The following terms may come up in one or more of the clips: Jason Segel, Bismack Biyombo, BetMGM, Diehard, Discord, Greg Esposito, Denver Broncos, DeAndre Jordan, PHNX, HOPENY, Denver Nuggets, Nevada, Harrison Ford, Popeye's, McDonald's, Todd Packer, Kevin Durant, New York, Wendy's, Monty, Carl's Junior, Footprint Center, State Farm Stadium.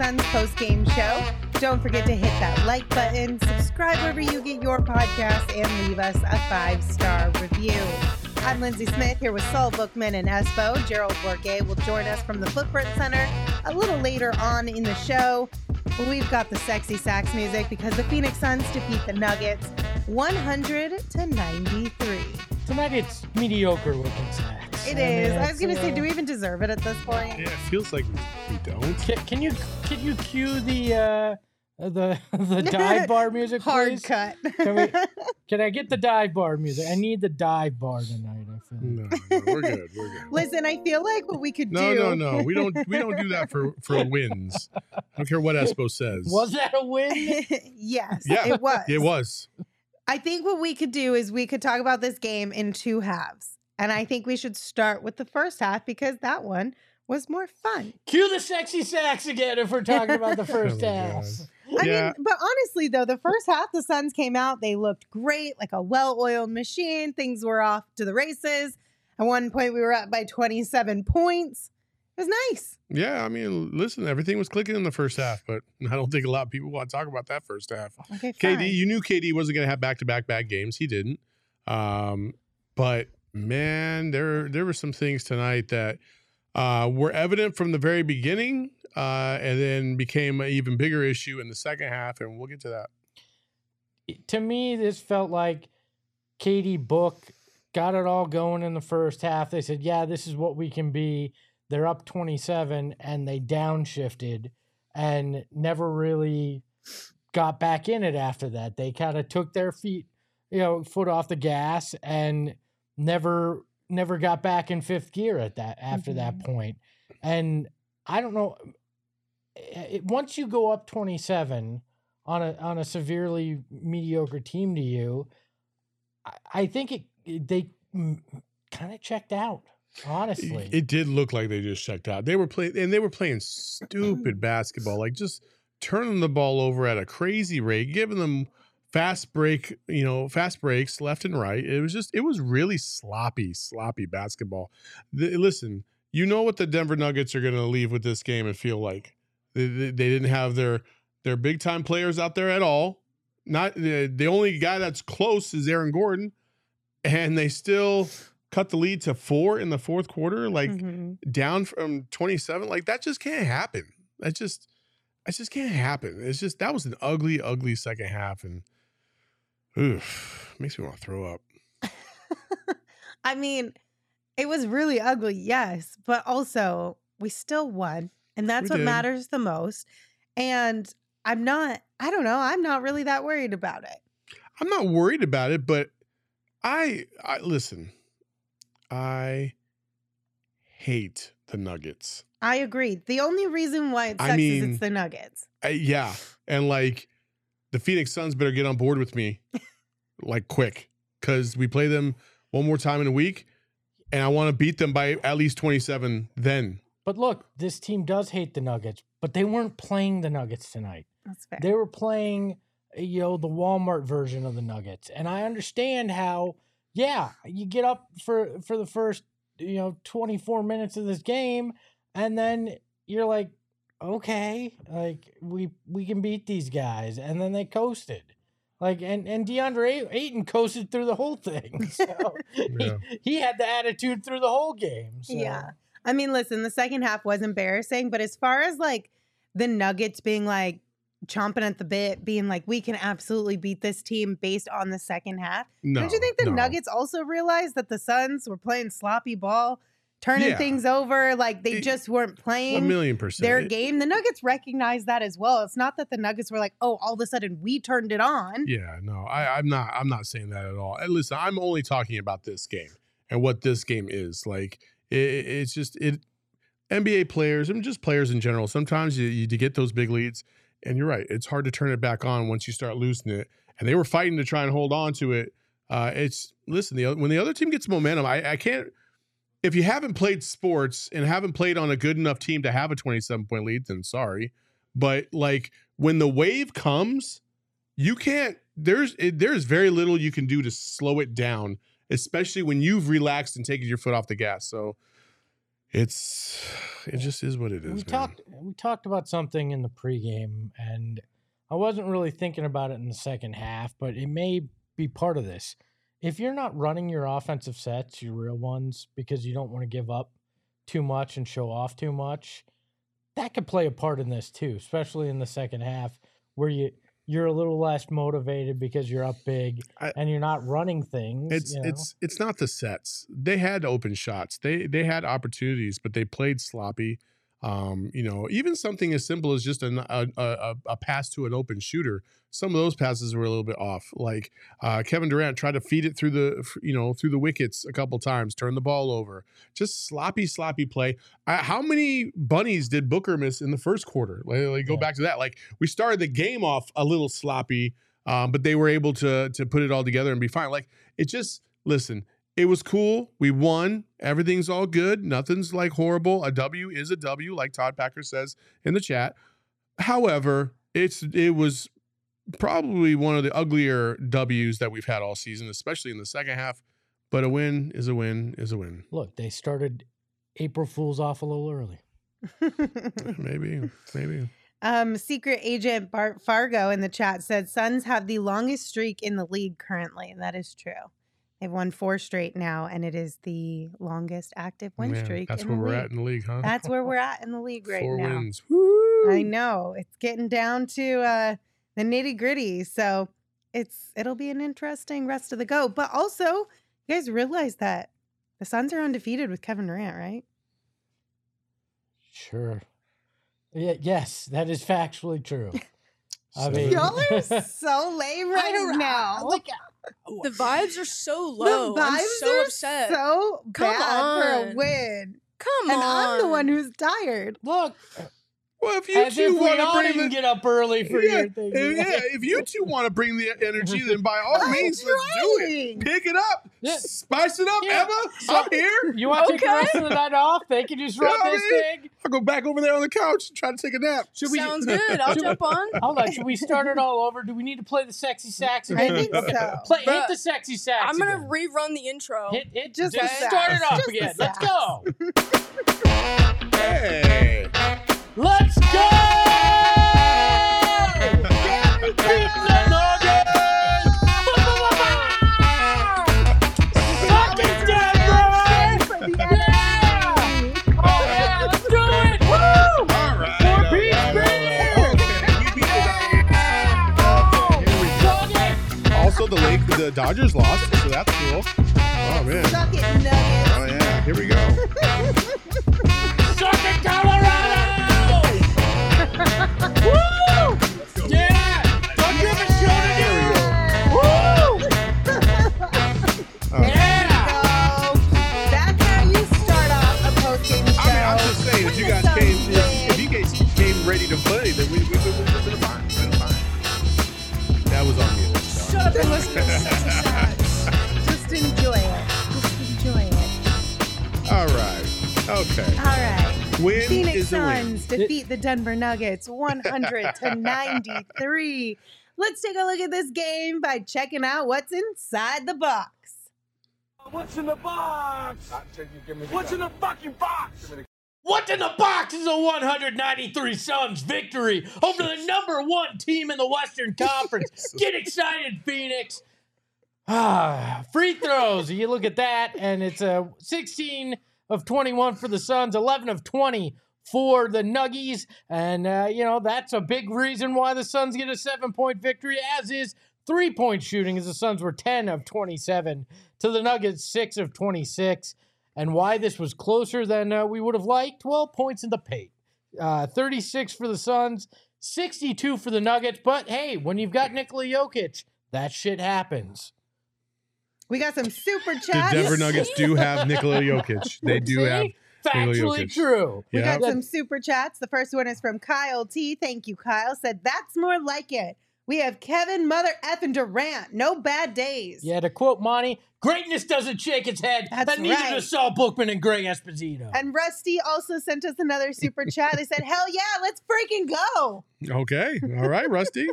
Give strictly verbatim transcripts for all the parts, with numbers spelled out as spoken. Suns post-game show. Don't forget to hit that like button, subscribe wherever you get your podcast, and leave us a five-star review. I'm Lindsay Smith here with Saul Bookman and Espo. Gerald Bourget will join us from the Footprint Center a little later on in the show. We've got the sexy sax music because the Phoenix Suns defeat the Nuggets one hundred to ninety-three. The Nuggets, mediocre looking sax. It is. I was going to say, do we even deserve it at this point? Yeah, it feels like we don't. Can, can you can you cue the... Uh... The the dive bar music, please? Hard cut. Can, we, can I get the dive bar music? I need the dive bar tonight. I feel. No, no, we're good. We're good. Listen, I feel like what we could no, do. No, no, no. We don't. We don't do that for for wins. I don't care what Espo says. Was that a win? Yes. Yeah, it was. It was. I think what we could do is we could talk about this game in two halves, and I think we should start with the first half because that one was more fun. Cue the sexy sax again if we're talking about the first half. I yeah. mean, but honestly, though, the first half, the Suns came out. They looked great, like a well-oiled machine. Things were off to the races. At one point, we were up by twenty-seven points. It was nice. Yeah, I mean, listen, everything was clicking in the first half, but I don't think a lot of people want to talk about that first half. Okay, fine. K D, you knew K D wasn't going to have back-to-back bad games. He didn't. Um, but, man, there, there were some things tonight that uh, were evident from the very beginning. Uh, and then became an even bigger issue in the second half, and we'll get to that. To me, this felt like Katie Book got it all going in the first half. They said, yeah, this is what we can be. They're up twenty-seven, and they downshifted and never really got back in it after that. They kind of took their feet, you know, foot off the gas and never never got back in fifth gear at that after mm-hmm. that point. And I don't know. It, once you go up twenty-seven on a on a severely mediocre team to you, I, I think it, it they kind of checked out. Honestly, it, it did look like they just checked out. They were playing and they were playing stupid basketball, like just turning the ball over at a crazy rate, giving them fast break, you know, fast breaks left and right. It was just it was really sloppy, sloppy basketball. The, listen, you know what the Denver Nuggets are going to leave with this game and feel like. They, they didn't have their their big time players out there at all. Not the, the only guy that's close is Aaron Gordon, and they still cut the lead to four in the fourth quarter, like mm-hmm. down from twenty-seven. Like that just can't happen. That just that just can't happen. It's just that was an ugly, ugly second half, and oof, makes me want to throw up. I mean, it was really ugly, yes, but also we still won. And that's we what did. matters the most. And I'm not, I don't know, I'm not really that worried about it. I'm not worried about it, but I, I listen, I hate the Nuggets. I agree. The only reason why it sucks I mean, is it's the Nuggets. I, yeah. And like the Phoenix Suns better get on board with me like quick because we play them one more time in a week and I want to beat them by at least twenty-seven then. But look, this team does hate the Nuggets, but they weren't playing the Nuggets tonight. That's fair. They were playing, you know, the Walmart version of the Nuggets. And I understand how, yeah, you get up for, for the first, you know, twenty-four minutes of this game, and then you're like, okay, like we we can beat these guys. And then they coasted. Like and, and DeAndre Ayton coasted through the whole thing. So yeah. he, he had the attitude through the whole game. So. Yeah. I mean, listen, the second half was embarrassing, but as far as like the Nuggets being like chomping at the bit, being like, we can absolutely beat this team based on the second half. No, don't you think the no. Nuggets also realized that the Suns were playing sloppy ball, turning yeah. things over? Like they it, just weren't playing a million percent. their game. The Nuggets recognized that as well. It's not that the Nuggets were like, oh, all of a sudden we turned it on. Yeah, no, I, I'm not. I'm not saying that at all. And listen, I'm only talking about this game and what this game is like. It, it's just it. N B A players, I mean, just players in general. Sometimes you, you get those big leads, and you're right. It's hard to turn it back on once you start losing it. And they were fighting to try and hold on to it. Uh, it's listen. The, when the other team gets momentum, I, I can't. If you haven't played sports and haven't played on a good enough team to have a twenty-seven point lead, then sorry. But like when the wave comes, you can't. There's it, there's very little you can do to slow it down. Especially when you've relaxed and taken your foot off the gas. So It's it just is what it is. We man. talked we talked about something in the pregame, and I wasn't really thinking about it in the second half, but it may be part of this. If you're not running your offensive sets, your real ones, because you don't want to give up too much and show off too much, that could play a part in this too, especially in the second half where you you're a little less motivated because you're up big I, and you're not running things. It's you know? it's it's not the sets. They had open shots. They they had opportunities, but they played sloppy. Um, you know, even something as simple as just an, a, a a pass to an open shooter. Some of those passes were a little bit off. Like uh, Kevin Durant tried to feed it through the you know through the wickets a couple times, turned the ball over. Just sloppy, sloppy play. Uh, how many bunnies did Booker miss in the first quarter? Like, like go yeah. back to that. Like we started the game off a little sloppy, um, but they were able to to put it all together and be fine. Like it just listen. It was cool. We won. Everything's all good. Nothing's like horrible. A W is a W, like Todd Packer says in the chat. However, it's it was probably one of the uglier W's that we've had all season, especially in the second half. But a win is a win is a win. Look, they started April Fool's off a little early. maybe, maybe. Um, Secret Agent Bart Fargo in the chat said, Suns have the longest streak in the league currently, and that is true. They've won four straight now, and it is the longest active win Man, streak. That's in where the we're league. at in the league, huh? That's where we're at in the league right four now. Four wins. Woo! I know. It's getting down to uh, the nitty-gritty, so it's it'll be an interesting rest of the go. But also, you guys realize that the Suns are undefeated with Kevin Durant, right? Sure. Yeah, yes, that is factually true. So. I mean, y'all are so late right now. Look out. The vibes are so low. The vibes I'm so are upset. So bad Come on. For a win. Come and on, and I'm the one who's tired. Look, well, if you as two want to bring the, get up early for yeah, your thing, if, yeah. If you two want to bring the energy, then by all I'm means, trying. let's do it. Pick it up, yeah. spice it up, yeah. Emma. So, I'm here. You want to okay. take the rest of the night off? They can just run yeah, this man. thing. I'll go back over there on the couch and try to take a nap. Should we, Sounds good. I'll jump on. Hold on. Should we start it all over? Do we need to play the sexy sax again? I think okay. so. Play, hit the sexy sax. I'm gonna again. rerun the intro. Hit it. Just, just start it off again. Let's go. Hey. Let's go! Gary Pizza Nuggets! Suck it, Denver! Yeah! Oh, yeah, let's do it! Woo! All right. Four Peaks, baby! Yeah! Suck it! Also, the, Lake, the Dodgers lost, so that's cool. Oh, man. Suck it, Nuggets! Oh, yeah, here we go. Suck it, Colorado! Woo! Yeah! Don't give a shit to you! Woo! Right. Yeah! So, that's how you start off a post-game show. I mean, I'm just saying, if you guys came, if, if you guys came ready to play, then we would have been fine. That was on you. Shut up and listen to sexy Just enjoy it. Just enjoy it. All right. Okay. All right. Win Phoenix Suns defeat the Denver Nuggets one hundred to ninety-three. Let's take a look at this game by checking out what's inside the box. What's in the box? What's in the fucking box? What's in the box is a one hundred ninety-three Suns victory over the number one team in the Western Conference. Get excited, Phoenix. Ah, free throws. You look at that, and it's a sixteen of twenty-one for the Suns, eleven of twenty for the Nuggies. And, uh, you know, that's a big reason why the Suns get a seven-point victory, as is three-point shooting, as the Suns were ten of twenty-seven to the Nuggets, six of twenty-six. And why this was closer than uh, we would have liked? Well, points in the paint. Uh, thirty-six for the Suns, sixty-two for the Nuggets. But, hey, when you've got Nikola Jokic, that shit happens. We got some super chats. The Denver Nuggets do have Nikola Jokic. They do See? have Nikola Jokic. Factually true. We yeah. got some super chats. The first one is from Kyle T. Thank you, Kyle. Said, that's more like it. We have Kevin, Mother F, and Durant. No bad days. Yeah, to quote Monty, greatness doesn't shake its head. That's but neither right. does Saul Bookman and Greg Esposito. And Rusty also sent us another super chat. They said, hell yeah, let's freaking go. Okay. All right, Rusty.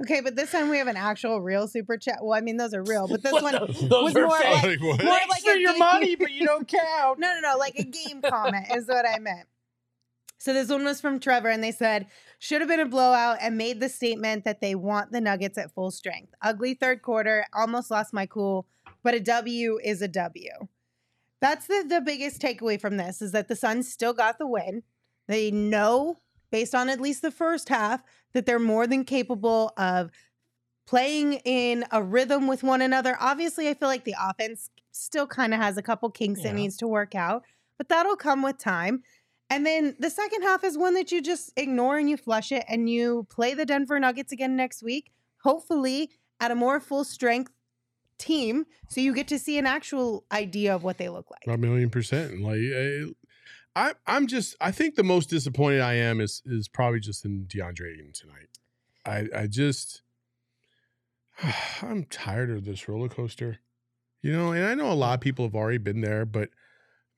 Okay, but this time we have an actual real super chat. Well, I mean, those are real, but this one those, those was more fake. like, more Thanks like for your game. money, but you don't count. No, no, no, like a game comment is what I meant. So this one was from Trevor, and they said, should have been a blowout, and made the statement that they want the Nuggets at full strength. Ugly third quarter, almost lost my cool, but a W is a W. That's the, the biggest takeaway from this, is that the Suns still got the win. They know, based on at least the first half, that they're more than capable of playing in a rhythm with one another. Obviously, I feel like the offense still kind of has a couple kinks yeah. it needs to work out, but that'll come with time. And then the second half is one that you just ignore and you flush it, and you play the Denver Nuggets again next week, hopefully at a more full strength team, so you get to see an actual idea of what they look like. A million percent. Like I, I'm just, I think the most disappointed I am is is probably just in DeAndre Ayton tonight. I, I just, I'm tired of this roller coaster, you know. And I know a lot of people have already been there, but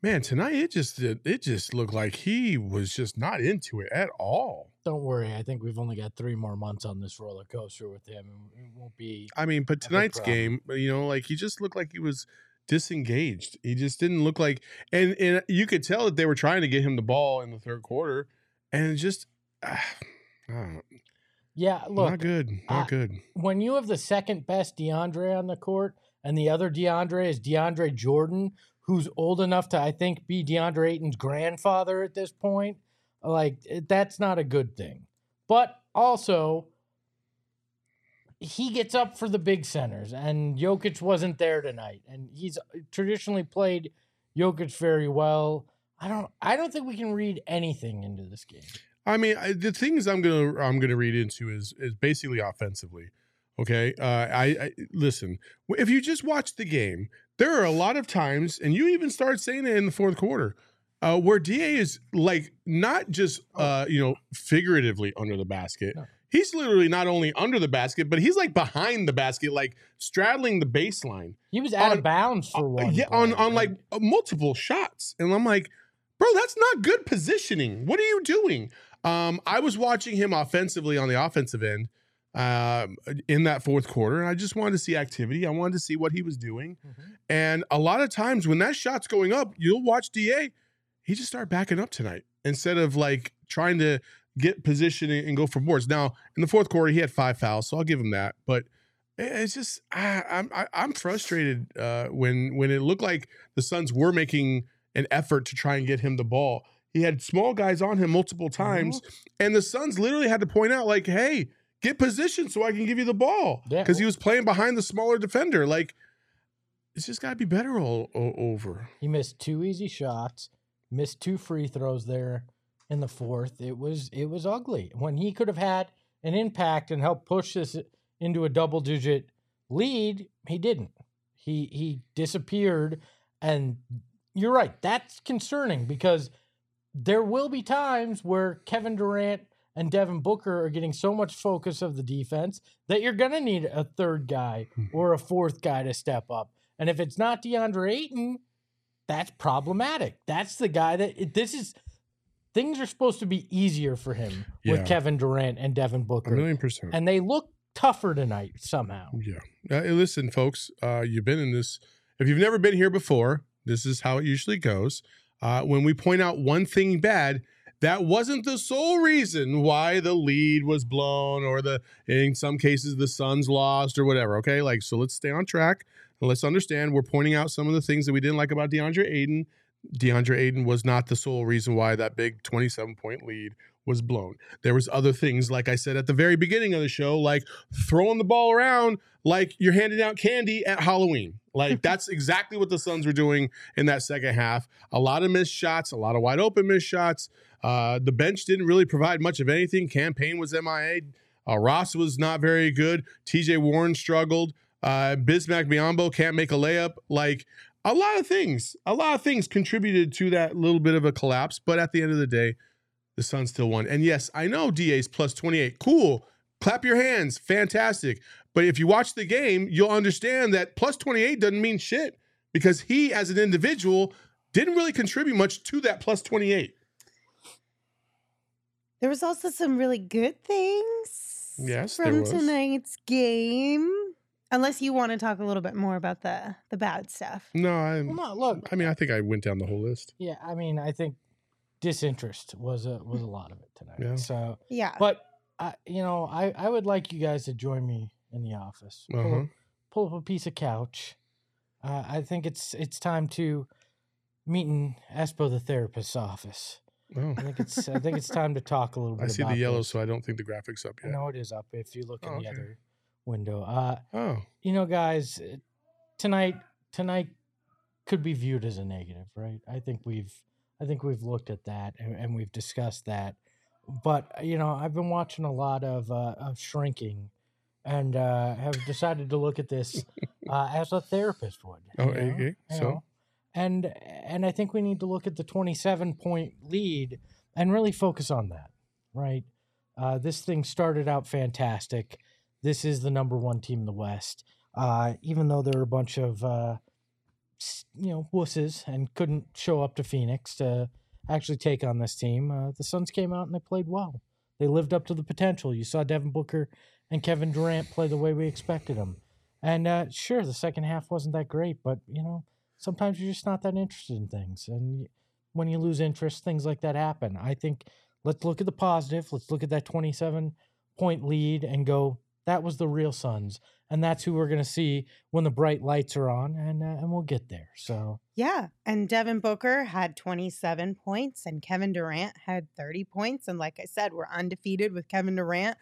man, tonight it just it just looked like he was just not into it at all. Don't worry, I think we've only got three more months on this roller coaster with him. It won't be. I mean, but tonight's game, you know, like he just looked like he was disengaged. He just didn't look like, and and you could tell that they were trying to get him the ball in the third quarter, and just, ah, I don't know. Yeah, look, not good, not uh, good. When you have the second best DeAndre on the court, and the other DeAndre is DeAndre Jordan, who's old enough to, I think, be DeAndre Ayton's grandfather at this point. Like, that's not a good thing. But also, he gets up for the big centers, and Jokic wasn't there tonight. And he's traditionally played Jokic very well. I don't, I don't think we can read anything into this game. I mean, I, the things I'm gonna, I'm gonna read into is, is basically offensively. Okay, uh, I, I listen. If you just watch the game, there are a lot of times, and you even start saying it in the fourth quarter, uh, where D A is like not just uh, you know figuratively under the basket. No. He's literally not only under the basket, but he's like behind the basket, like straddling the baseline. He was out on, of bounds for one. Uh, yeah, on on like uh, multiple shots, and I'm like, bro, that's not good positioning. What are you doing? Um, I was watching him offensively on the offensive end. Um, in that fourth quarter, and I just wanted to see activity. I wanted to see what he was doing. Mm-hmm. And a lot of times when that shot's going up, you'll watch D A, he just started backing up tonight instead of like trying to get position and go for boards. Now in the fourth quarter, he had five fouls, so I'll give him that. But it's just I, I'm I, I'm frustrated uh, when when it looked like the Suns were making an effort to try and get him the ball. He had small guys on him multiple times, mm-hmm. and the Suns literally had to point out like, hey, get positioned so I can give you the ball, because yeah. he was playing behind the smaller defender. Like, it's just got to be better all, all over. He missed two easy shots, missed two free throws there in the fourth. It was it was ugly. When he could have had an impact and helped push this into a double-digit lead, he didn't. He he disappeared, and you're right. That's concerning, because there will be times where Kevin Durant and Devin Booker are getting so much focus of the defense that you're going to need a third guy or a fourth guy to step up. And if it's not DeAndre Ayton, that's problematic. That's the guy that this is. Things are supposed to be easier for him yeah. with Kevin Durant and Devin Booker. A million percent. And they look tougher tonight somehow. Yeah. Uh, listen, folks, uh, you've been in this. If you've never been here before, this is how it usually goes. Uh, when we point out one thing bad, that wasn't the sole reason why the lead was blown or the, in some cases, the Suns lost or whatever. Okay, like, so let's stay on track and let's understand. We're pointing out some of the things that we didn't like about DeAndre Ayton. DeAndre Ayton was not the sole reason why that big twenty-seven point lead was blown. There was other things, like I said at the very beginning of the show, like throwing the ball around like you're handing out candy at Halloween. Like, that's exactly what the Suns were doing in that second half. A lot of missed shots, a lot of wide open missed shots. Uh, the bench didn't really provide much of anything. Campaign was M I A. Uh, Ross was not very good. T J Warren struggled. Uh, Bismack Biyombo can't make a layup. Like, a lot of things, a lot of things contributed to that little bit of a collapse. But at the end of the day, the Suns still won. And yes, I know D A's plus twenty-eight. Cool. Clap your hands. Fantastic. But if you watch the game, you'll understand that plus twenty-eight doesn't mean shit, because he, as an individual, didn't really contribute much to that plus twenty-eight. There was also some really good things. Yes, from there was. Tonight's game. Unless you want to talk a little bit more about the the bad stuff. No, I well, no, look. I mean, I think I went down the whole list. Yeah, I mean, I think disinterest was a was a lot of it tonight. Yeah. So yeah, but I, you know, I I would like you guys to join me in the office. Pull, uh-huh. pull up a piece of couch. Uh, I think it's it's time to meet in Espo the therapist's office. Oh. I think it's I think it's time to talk a little bit. I see about the yellow, this. So I don't think the graphic's up yet. No, it is up. If you look oh, in the okay. other. window. Uh, oh, you know, guys, tonight tonight could be viewed as a negative, right? I think we've I think we've looked at that and, and we've discussed that. But you know, I've been watching a lot of uh, of Shrinking, and uh, have decided to look at this uh, as a therapist would. Oh, you know? okay. So, you know? and and I think we need to look at the twenty-seven point lead and really focus on that, right? Uh, this thing started out fantastic. This is the number one team in the West, uh, even though there are a bunch of, uh, you know, wusses and couldn't show up to Phoenix to actually take on this team. Uh, the Suns came out and they played well. They lived up to the potential. You saw Devin Booker and Kevin Durant play the way we expected them. And uh, sure, the second half wasn't that great, but, you know, sometimes you're just not that interested in things. And when you lose interest, things like that happen. I think let's look at the positive. Let's look at that twenty-seven point lead and go, that was the real Suns, and that's who we're going to see when the bright lights are on, and uh, and we'll get there. So yeah, and Devin Booker had twenty-seven points, and Kevin Durant had thirty points, and like I said, we're undefeated with Kevin Durant.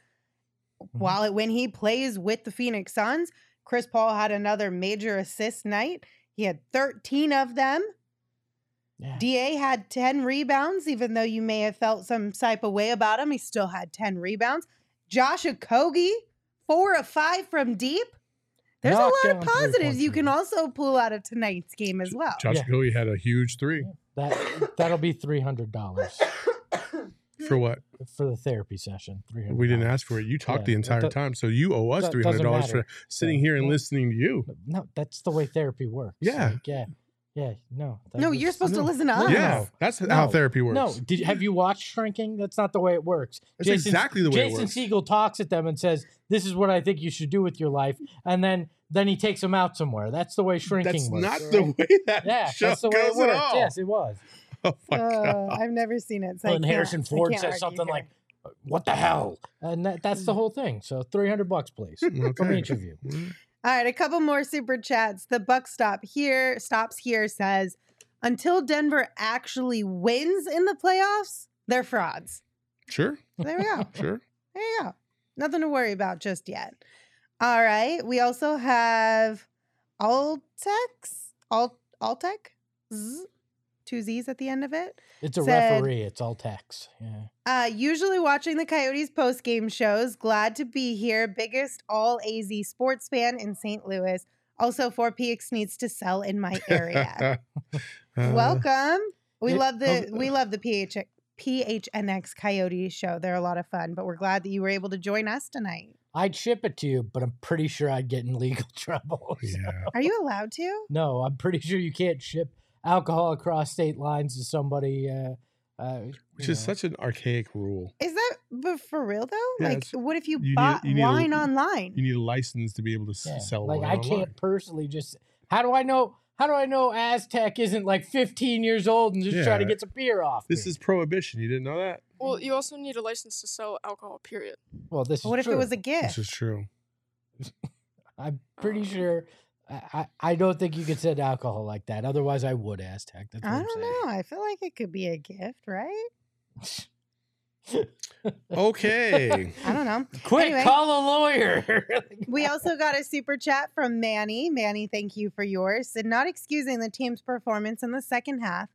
Mm-hmm. While it, when he plays with the Phoenix Suns, Chris Paul had another major assist night. He had thirteen of them. Yeah. D A had ten rebounds, even though you may have felt some type of way about him. He still had ten rebounds. Josh Okogie. Four of five from deep. There's Knocked a lot of positives you can also pull out of tonight's game as well. Josh Okogie yeah. had a huge three. That, that'll be three hundred dollars. For what? For the therapy session. three hundred dollars. We didn't ask for it. You talked yeah, the entire th- time, so you owe us three hundred dollars for sitting here and listening to you. No, that's the way therapy works. Yeah. Like, yeah. Yeah, no. No, was, you're supposed no. to listen to us. Yeah, that's no. how therapy works. No, Did, have you watched Shrinking? That's not the way it works. That's Jason, exactly the way Jason it works. Jason Segel talks at them and says, this is what I think you should do with your life. And then then he takes them out somewhere. That's the way Shrinking that's works. That's not right? the way that yeah, show that's the way goes it works. Yes, it was. Oh, my God. Uh, I've never seen it. So well, and Harrison Ford says something like, what the hell? And that, that's the whole thing. So three hundred bucks, please, okay. from each of you. All right, a couple more super chats. The buck stop here, stops here, says, until Denver actually wins in the playoffs, they're frauds. Sure. There we go. Sure. There you go. Nothing to worry about just yet. All right. We also have Altex, Alt, Altec, Z, two Z's at the end of it. It's a said, referee. It's Altex. Yeah. Uh, usually watching the Coyotes post-game shows. Glad to be here. Biggest all-A Z sports fan in Saint Louis. Also, Four Peaks needs to sell in my area. uh, Welcome. We it, love the um, we love the P H N X Coyotes show. They're a lot of fun, but we're glad that you were able to join us tonight. I'd ship it to you, but I'm pretty sure I'd get in legal trouble. So. Yeah. Are you allowed to? No, I'm pretty sure you can't ship alcohol across state lines to somebody... Uh, Uh, Which is know. such an archaic rule. Is that but for real though? Yeah, like, what if you, you bought need, you wine a, online? You need a license to be able to yeah. sell. Like, wine I online. can't personally just. How do I know? How do I know Aztec isn't like fifteen years old and just yeah. try to get some beer off? This me? is prohibition. You didn't know that? Well, you also need a license to sell alcohol. Period. Well, this. What is if true. it was a gift? This is true. I'm pretty sure. I, I don't think you could send alcohol like that. Otherwise, I would, Aztec. That's what I I'm don't saying. know. I feel like it could be a gift, right? Okay. I don't know. Quick, anyway, call a lawyer. We also got a super chat from Manny. Manny, thank you for yours. And not excusing the team's performance in the second half,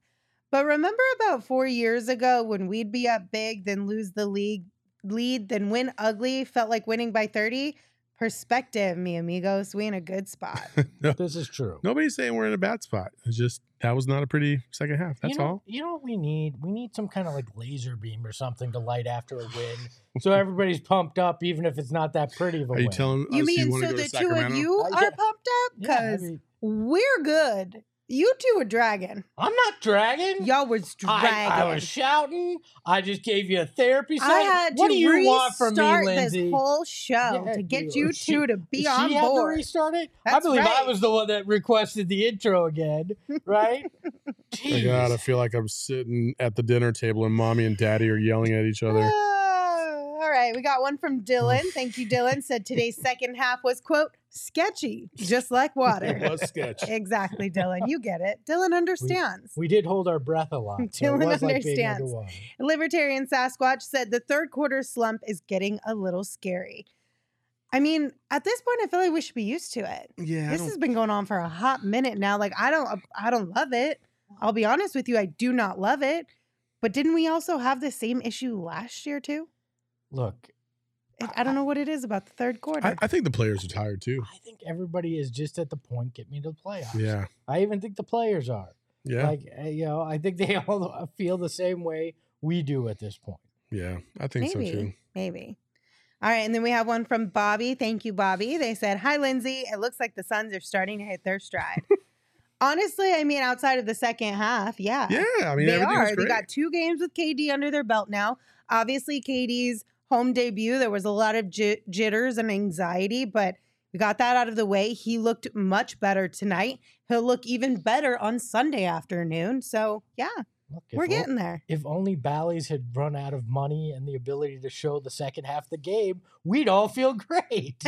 but remember about four years ago when we'd be up big, then lose the league lead, then win ugly, felt like winning by thirty? Perspective, mi amigos. We in a good spot. No, this is true. Nobody's saying we're in a bad spot. It's just that was not a pretty second half. That's you know, all. You know what we need? We need some kind of like laser beam or something to light after a win, so everybody's pumped up, even if it's not that pretty of a win. Are you telling us you mean you so the two Sacramento? of you are pumped up? Because yeah, I mean, we're good. You two were dragging. I'm not dragging. Y'all was dragging. I, I was shouting. I just gave you a therapy session. I had what to do you restart want from me, Lindsay? This whole show yeah, to get you she, two to be on board. She had to restart it? That's I believe right. I was the one that requested the intro again, right? Jeez. Oh God, I feel like I'm sitting at the dinner table and mommy and daddy are yelling at each other. All right, we got one from Dylan. Thank you, Dylan. Said today's second half was, quote, sketchy, just like water. It was sketchy. Exactly, Dylan. You get it. Dylan understands. We, we did hold our breath a lot. So Dylan understands. Like Libertarian Sasquatch said the third quarter slump is getting a little scary. I mean, at this point, I feel like we should be used to it. Yeah. This has been going on for a hot minute now. Like, I don't, I don't love it. I'll be honest with you. I do not love it. But didn't we also have the same issue last year, too? Look, I, I don't know what it is about the third quarter. I, I think the players are tired, too. I think everybody is just at the point, get me to the playoffs. Yeah. I even think the players are. Yeah. Like, you know, I think they all feel the same way we do at this point. Yeah, I think maybe, so, too. Maybe. All right, and then we have one from Bobby. Thank you, Bobby. They said, hi, Lindsay. It looks like the Suns are starting to hit their stride. Honestly, I mean, outside of the second half, yeah. Yeah, I mean, they are. Great. They got two games with K D under their belt now. Obviously, K D's home debut, there was a lot of j- jitters and anxiety, but we got that out of the way. He looked much better tonight. He'll look even better on Sunday afternoon. So, yeah, look, we're getting o- there. If only Bally's had run out of money and the ability to show the second half of the game, we'd all feel great.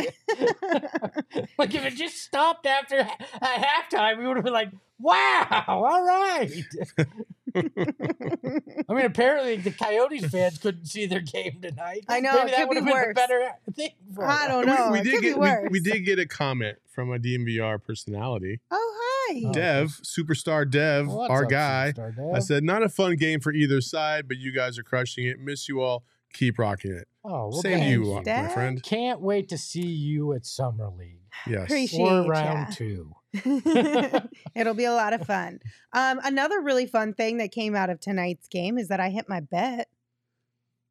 Like, if it just stopped after ha- at halftime, we would have been like, wow, all right. I mean, apparently the Coyotes fans couldn't see their game tonight. I know. Maybe it that would have be been a better thing for I don't know. We, we, did get, we, we did get a comment from a D M V R personality. Oh, hi. Dev, superstar Dev, oh, our up, guy. Dev? I said, not a fun game for either side, but you guys are crushing it. Miss you all. Keep rocking it. Oh, well, same to you, Dad. My friend. Can't wait to see you at Summer League. Yes. Appreciate or round ya. two. It'll be a lot of fun. Um, another really fun thing that came out of tonight's game is that I hit my bet.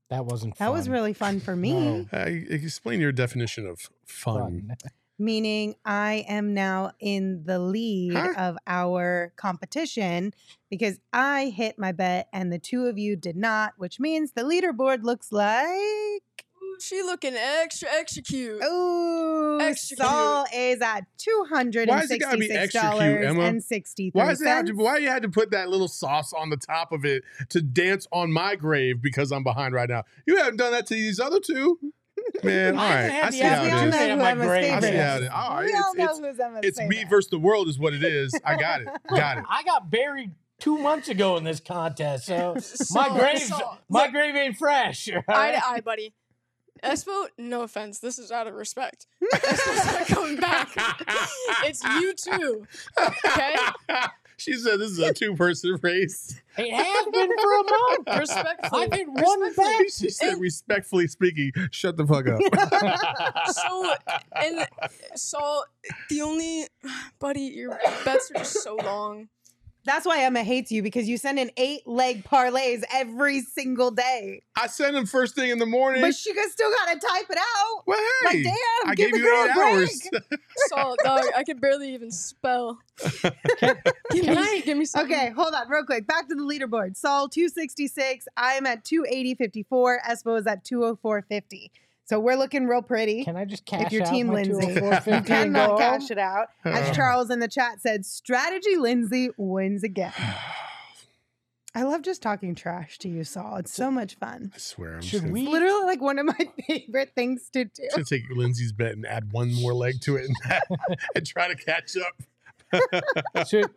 That wasn't fun. That was really fun for me. No. Uh, explain your definition of fun. fun. Meaning I am now in the lead huh? of our competition because I hit my bet and the two of you did not, which means the leaderboard looks like... She looking extra, extra cute. Oh, extra Saul cute. Is at two hundred sixty-six dollars and sixty-three cents. Why does it have to? Why you had to put that little sauce on the top of it to dance on my grave because I'm behind right now? You haven't done that to these other two, man. All right, I see how it is. I see how it is. All right, we all know who's Emma's favorite. It's me versus the world is what it is. I got it. Got it. I got buried two months ago in this contest, so my grave, my grave ain't fresh. Eye to eye, buddy. Espo, no offense. This is out of respect. Espo's not coming back. It's you two. Okay? She said this is a two-person race. It has been for a month. Respectfully. I've been one back. She said, and respectfully speaking, shut the fuck up. So, and Saul, so the only, buddy, your bets are just so long. That's why Emma hates you, because you send in eight-leg parlays every single day. I send them first thing in the morning. But she still got to type it out. Well, hey, like, damn, I give gave the you eight hours. Salt, dog, I can barely even spell. Can, give, me, give me something. Okay, hold on real quick. Back to the leaderboard. Saul, two sixty-six. I'm at two eighty fifty-four. Espo is at two oh four fifty. So we're looking real pretty. Can I just cash out? If your out team, Lindsay, you cannot cash it out. As Charles in the chat said, strategy Lindsay wins again. I love just talking trash to you, Saul. It's so much fun. I swear. I'm Should we? It's literally like one of my favorite things to do. Should take Lindsay's bet and add one more leg to it and, and try to catch up. should,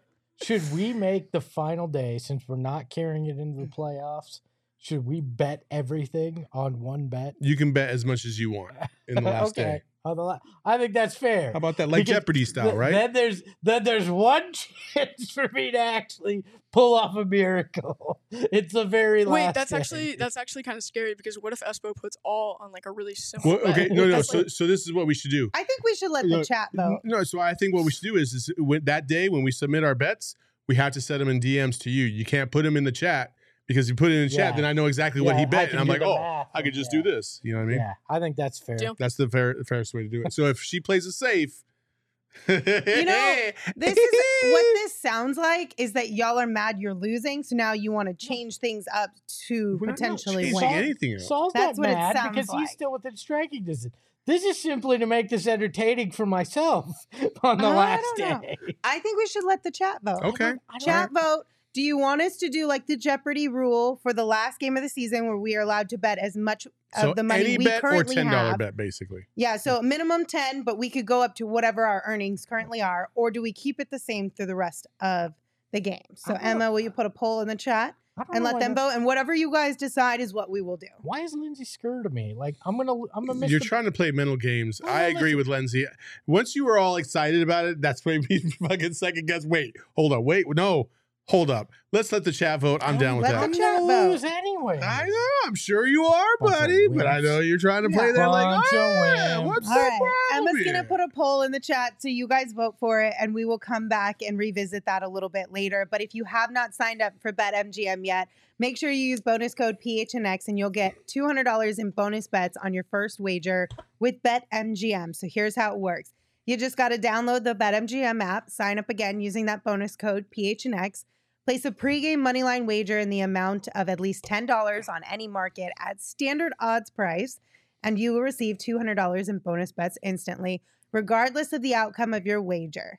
should we make the final day, since we're not carrying it into the playoffs, should we bet everything on one bet? You can bet as much as you want in the last okay. day. I think that's fair. How about that, like because Jeopardy style, th- right? Then there's then there's one chance for me to actually pull off a miracle. It's the very Wait, last. Wait, that's day. actually that's actually kind of scary, because what if Espo puts all on like a really simple? Well, okay, no, no. So, like, so this is what we should do. I think we should let no, the chat vote. No, so I think what we should do is, is that day when we submit our bets, we have to set them in D Ms to you. You can't put them in the chat. Because you put it in the yeah. chat, then I know exactly yeah, what he bet. And I'm like, oh, math. I could just yeah. do this. You know what I mean? Yeah, I think that's fair. That's the fair, fairest way to do it. So if she plays it safe, You know, this is what this sounds like, is that y'all are mad you're losing, so now you want to change things up to We're potentially win. Anything Saul's That's not mad what because like. he's still within striking distance. This is simply to make this entertaining for myself on the I last day. Know. I think we should let the chat vote. Okay. Chat right. vote. Do you want us to do like the Jeopardy rule for the last game of the season where we are allowed to bet as much of so the money we currently have? So any bet or ten dollar bet, basically. Yeah, so minimum ten, but we could go up to whatever our earnings currently are, or do we keep it the same through the rest of the game? So Emma, know. will you put a poll in the chat and let them vote? And whatever you guys decide is what we will do. Why is Lindsay scared of me? Like, I'm going to I'm gonna miss You're trying to play mental games. I agree with Lindsay. Once you were all excited about it, that's when we fucking second guess. Wait, hold on. Wait, no. Hold up. Let's let the chat vote. I'm oh, down with that. Let the chat vote. Anyway. I know. I'm sure you are, buddy. But I know you're trying to play yeah. there like, oh, what's All the right. problem Emma's going to put a poll in the chat so you guys vote for it, and we will come back and revisit that a little bit later. But if you have not signed up for BetMGM yet, make sure you use bonus code P H N X, and you'll get two hundred dollars in bonus bets on your first wager with BetMGM. So here's how it works. You just got to download the BetMGM app, sign up again using that bonus code P H N X, place a pregame moneyline wager in the amount of at least ten dollars on any market at standard odds price, and you will receive two hundred dollars in bonus bets instantly, regardless of the outcome of your wager.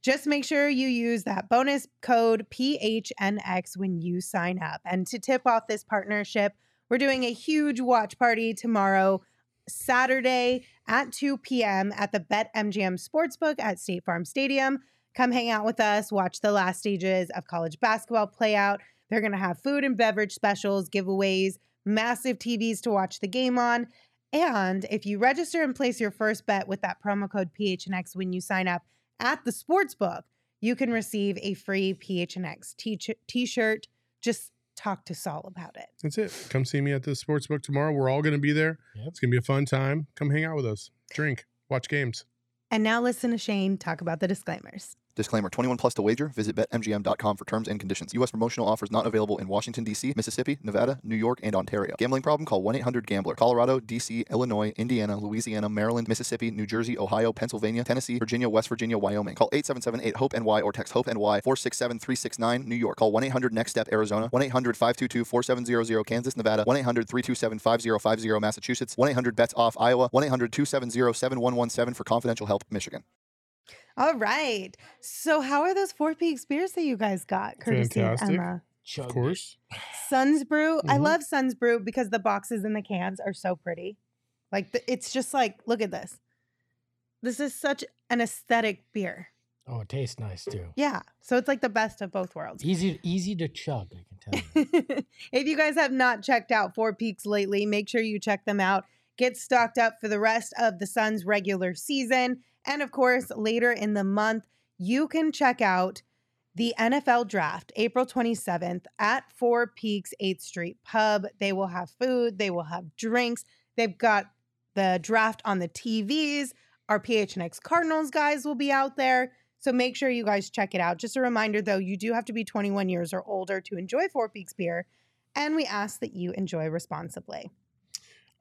Just make sure you use that bonus code P H N X when you sign up. And to tip off this partnership, we're doing a huge watch party tomorrow, Saturday at two p m at the BetMGM Sportsbook at State Farm Stadium. Come hang out with us. Watch the last stages of college basketball play out. They're going to have food and beverage specials, giveaways, massive T Vs to watch the game on. And if you register and place your first bet with that promo code P H N X when you sign up at the sportsbook, you can receive a free P H N X t-shirt. Just talk to Saul about it. That's it. Come see me at the sportsbook tomorrow. We're all going to be there. Yep. It's going to be a fun time. Come hang out with us. Drink. Watch games. And now listen to Shane talk about the disclaimers. Disclaimer, twenty-one plus to wager. Visit bet M G M dot com for terms and conditions. U S promotional offers not available in Washington, D C, Mississippi, Nevada, New York, and Ontario. Gambling problem? Call one eight hundred gambler. Colorado, D C, Illinois, Indiana, Louisiana, Maryland, Mississippi, New Jersey, Ohio, Pennsylvania, Tennessee, Virginia, West Virginia, Wyoming. Call eight seven seven eight hope N Y or text HOPE-NY four six seven, three six nine, New York. Call one eight hundred next step, Arizona, one eight hundred five two two four seven zero zero, Kansas, Nevada, one eight hundred three two seven five zero five zero, Massachusetts, one eight hundred bets off, Iowa, one eight hundred two seven zero seven one one seven for confidential help, Michigan. All right. So how are those Four Peaks beers that you guys got, courtesy of Emma? Of course. Suns Brew. Mm-hmm. I love Suns Brew because the boxes and the cans are so pretty. Like, the, it's just like, look at this. This is such an aesthetic beer. Oh, it tastes nice, too. Yeah. So it's like the best of both worlds. Easy, easy to chug, I can tell you. If you guys have not checked out Four Peaks lately, make sure you check them out. Get stocked up for the rest of the Suns regular season. And of course, later in the month, you can check out the N F L Draft, April twenty-seventh at Four Peaks eighth Street Pub. They will have food. They will have drinks. They've got the draft on the T Vs. Our P H N X Cardinals guys will be out there. So make sure you guys check it out. Just a reminder, though, you do have to be twenty-one years or older to enjoy Four Peaks beer. And we ask that you enjoy responsibly.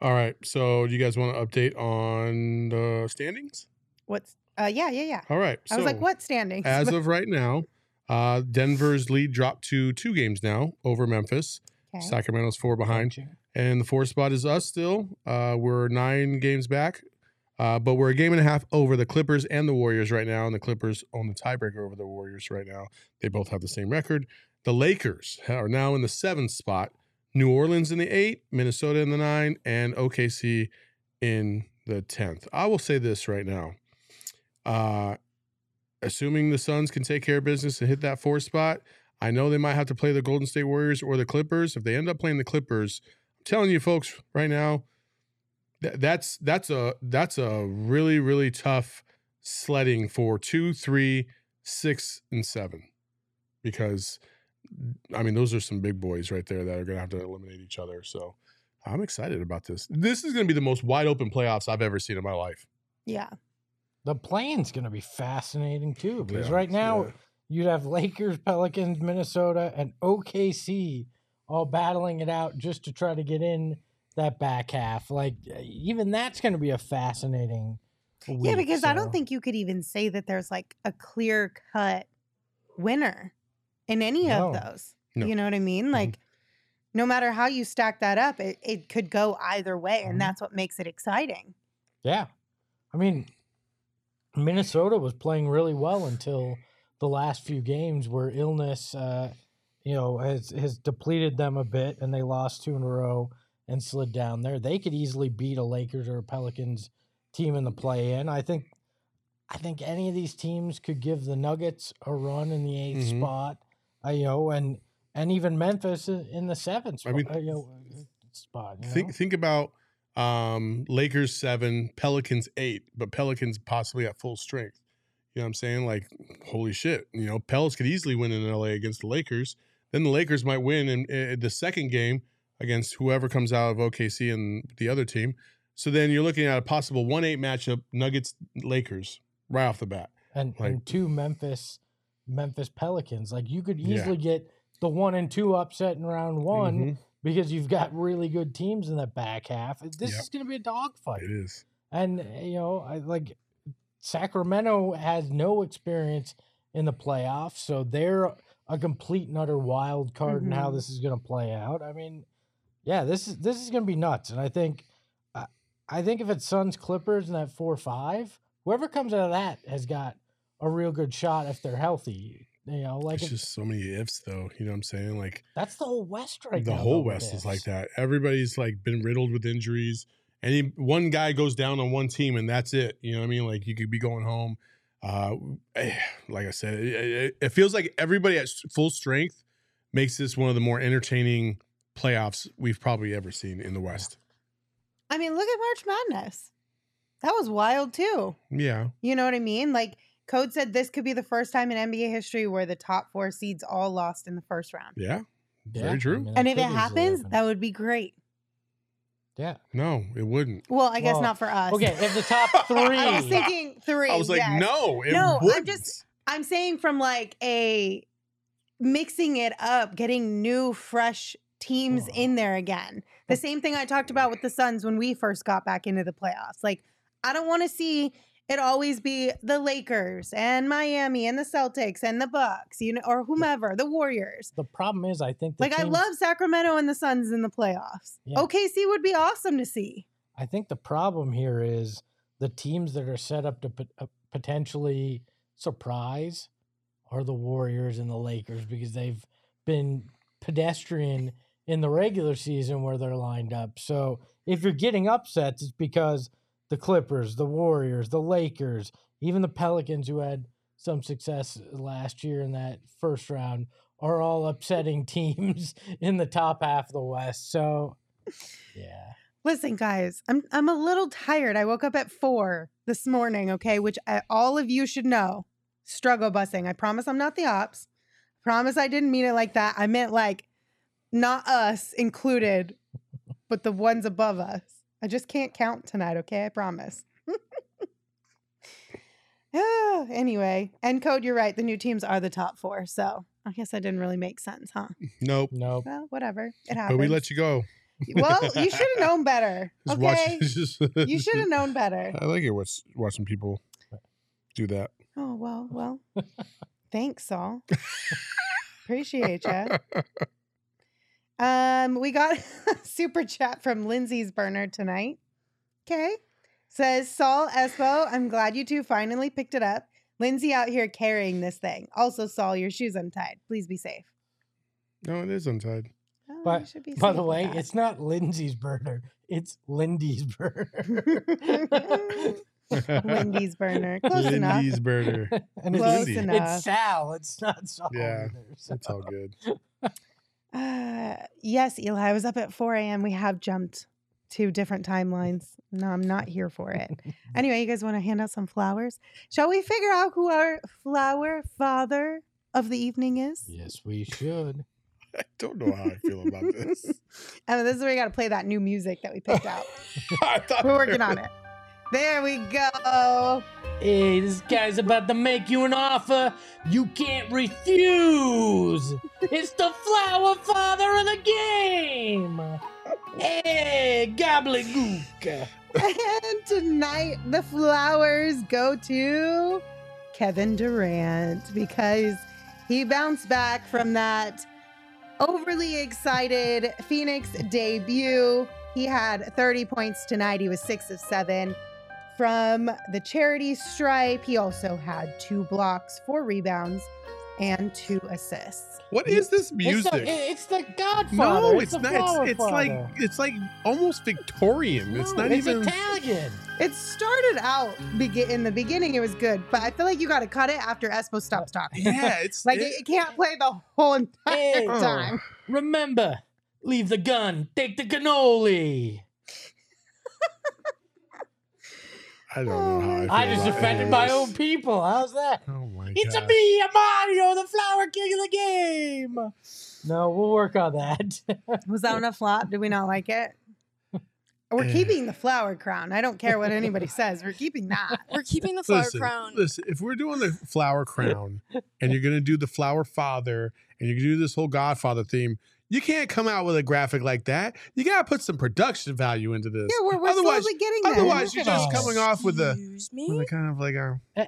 All right. So do you guys want to update on the standings? What's uh yeah yeah yeah. All right. So I was like, what standings? As of right now, uh, Denver's lead dropped to two games now over Memphis. Okay. Sacramento's four behind, and the four spot is us still. Uh, we're nine games back, uh, but we're a game and a half over the Clippers and the Warriors right now, and the Clippers own the tiebreaker over the Warriors right now. They both have the same record. The Lakers are now in the seventh spot. New Orleans in the eight, Minnesota in the nine, and O K C in the tenth. I will say this right now. Uh, assuming the Suns can take care of business and hit that four spot, I know they might have to play the Golden State Warriors or the Clippers. If they end up playing the Clippers, I'm telling you folks right now, th- that's that's a that's a really really tough sledding for two, three, six, and seven, because I mean those are some big boys right there that are going to have to eliminate each other. So I'm excited about this. This is going to be the most wide open playoffs I've ever seen in my life. Yeah. The playing's going to be fascinating, too, because yeah, right now yeah. you'd have Lakers, Pelicans, Minnesota, and O K C all battling it out just to try to get in that back half. Like, even that's going to be a fascinating week. Yeah, because so. I don't think you could even say that there's like a clear cut winner in any no. of those. No. You know what I mean? Like, mm-hmm. no matter how you stack that up, it, it could go either way. Mm-hmm. And that's what makes it exciting. Yeah. I mean, Minnesota was playing really well until the last few games where illness, uh, you know, has, has depleted them a bit, and they lost two in a row and slid down there. They could easily beat a Lakers or a Pelicans team in the play-in. I think I think any of these teams could give the Nuggets a run in the eighth mm-hmm. spot, uh, you know, and and even Memphis in the seventh spot. I mean, uh, you know, spot you think know? think about um, Lakers seven, Pelicans eight, but Pelicans possibly at full strength. You know what I'm saying? Like, holy shit. You know, Pels could easily win in L A against the Lakers. Then the Lakers might win in, in the second game against whoever comes out of O K C and the other team. So then you're looking at a possible one eight matchup, Nuggets-Lakers, right off the bat. And, like, and two Memphis Memphis Pelicans. Like, you could easily yeah. get the one and two upset in round one mm-hmm. because you've got really good teams in the back half. This yep. is going to be a dogfight. It is. And, you know, I, like... Sacramento has no experience in the playoffs, so they're a complete and utter wild card mm-hmm. in how this is going to play out. I mean, yeah, this is this is going to be nuts. And I think, I, I think if it's Suns Clippers in that four five, whoever comes out of that has got a real good shot if they're healthy. You know, like it's if, just so many ifs, though. You know what I'm saying? Like that's the whole West right the now. The whole West is like that. Everybody's like been riddled with injuries. Any one guy goes down on one team and that's it. You know what I mean? Like you could be going home. Uh, like I said, it, it feels like everybody at full strength makes this one of the more entertaining playoffs we've probably ever seen in the West. I mean, look at March Madness. That was wild too. Yeah. You know what I mean? Like Code said, this could be the first time in N B A history where the top four seeds all lost in the first round. Yeah. yeah. Very true. I mean, and if it happens, happen. that would be great. Yeah. No, it wouldn't. Well, I guess well, not for us. Okay, if the top three. I was thinking three. I was like, yes. no, it no, wouldn't. I'm just, I'm saying from like a mixing it up, getting new, fresh teams oh. in there again. The same thing I talked about with the Suns when we first got back into the playoffs. Like, I don't want to see it always be the Lakers and Miami and the Celtics and the Bucks, you know, or whomever, the Warriors. The problem is, I think, the like teams, I love Sacramento and the Suns in the playoffs. Yeah. O K C would be awesome to see. I think the problem here is the teams that are set up to pot- uh, potentially surprise are the Warriors and the Lakers because they've been pedestrian in the regular season where they're lined up. So if you're getting upsets, it's because the Clippers, the Warriors, the Lakers, even the Pelicans, who had some success last year in that first round, are all upsetting teams in the top half of the West. So, yeah. Listen, guys, I'm I'm a little tired. I woke up at four this morning, okay, which I, all of you should know. Struggle busing. I promise I'm not the ops. I promise I didn't mean it like that. I meant like not us included, but the ones above us. I just can't count tonight, okay? I promise. oh, anyway, and Code, you're right. The new teams are the top four, so I guess that didn't really make sense, huh? Nope. Nope. Well, whatever. It happens. But we let you go. Well, you should have known better, okay? Watch, just, you should have known better. I like it watch, watching people do that. Oh, well, well. Thanks, Saul. Appreciate ya. Um, we got a super chat from Lindsay's burner tonight. Okay. Says, Saul, Espo, I'm glad you two finally picked it up. Lindsay out here carrying this thing. Also, Saul, your shoe's untied. Please be safe. No, it is untied. Oh, but, you should be by safe the way, that. It's not Lindsay's burner. It's Lindy's burner. Lindy's burner. Close Lindy's enough. Lindy's burner. And it's, Close Lindy. enough. It's Sal. It's not Saul. Yeah, so. It's all good. Uh, yes, Eli, I was up at four a.m. We have jumped two different timelines. No, I'm not here for it. Anyway, you guys want to hand out some flowers? Shall we figure out who our flower father of the evening is? Yes, we should. I don't know how I feel about this. And this is where you got to play that new music that we picked out. We're working on it. There we go. Hey, this guy's about to make you an offer you can't refuse. It's the flower father of the game. Hey, gobbledygook. And tonight, the flowers go to Kevin Durant because he bounced back from that overly excited Phoenix debut. He had thirty points tonight. He was six of seven from the charity stripe. He also had two blocks, four rebounds, and two assists. What is this music? It's the, it's the Godfather. No, it's, it's not. It's, it's like it's like almost Victorian. No, it's not it's even Italian. It started out in the beginning. It was good, but I feel like you got to cut it after Espo stops talking. Yeah, it's like it, it can't play the whole entire hey, time. Remember, leave the gun, take the cannoli. I don't know how I feel. I just defended my own people. How's that? Oh my it's God. It's a me, a Mario, the flower king of the game. No, we'll work on that. Was that enough flop? Did we not like it? We're keeping the flower crown. I don't care what anybody says. We're keeping that. We're keeping the flower listen, crown. Listen, if we're doing the flower crown and you're going to do the flower father and you're going to do this whole Godfather theme, you can't come out with a graphic like that. You got to put some production value into this. Yeah, we're, we're otherwise, slowly getting there. Otherwise, you're just coming off with a, with a kind of like a... Uh,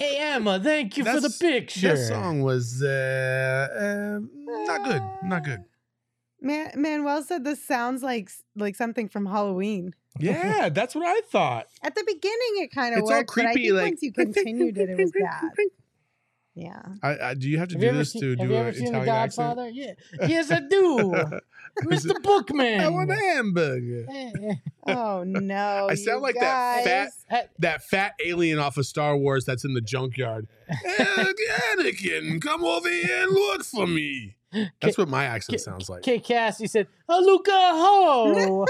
hey, Emma, thank you for the picture. That song was uh, uh, not good. Not good. Man, Manuel said this sounds like like something from Halloween. Yeah, that's what I thought. At the beginning, it kind of worked, all creepy, but I think like, once you continued it, it was bad. Yeah. I, I, do you have to have do this seen, to do an Italian the Godfather? Accent? Yeah. Yes, I do. Mister Bookman. I want a hamburger. Oh no! I sound like guys. that fat that fat alien off of Star Wars that's in the junkyard. Hey, Anakin, come over here and look for me. That's K- what my accent K- sounds like. K. Cassie said, "Aluka ho."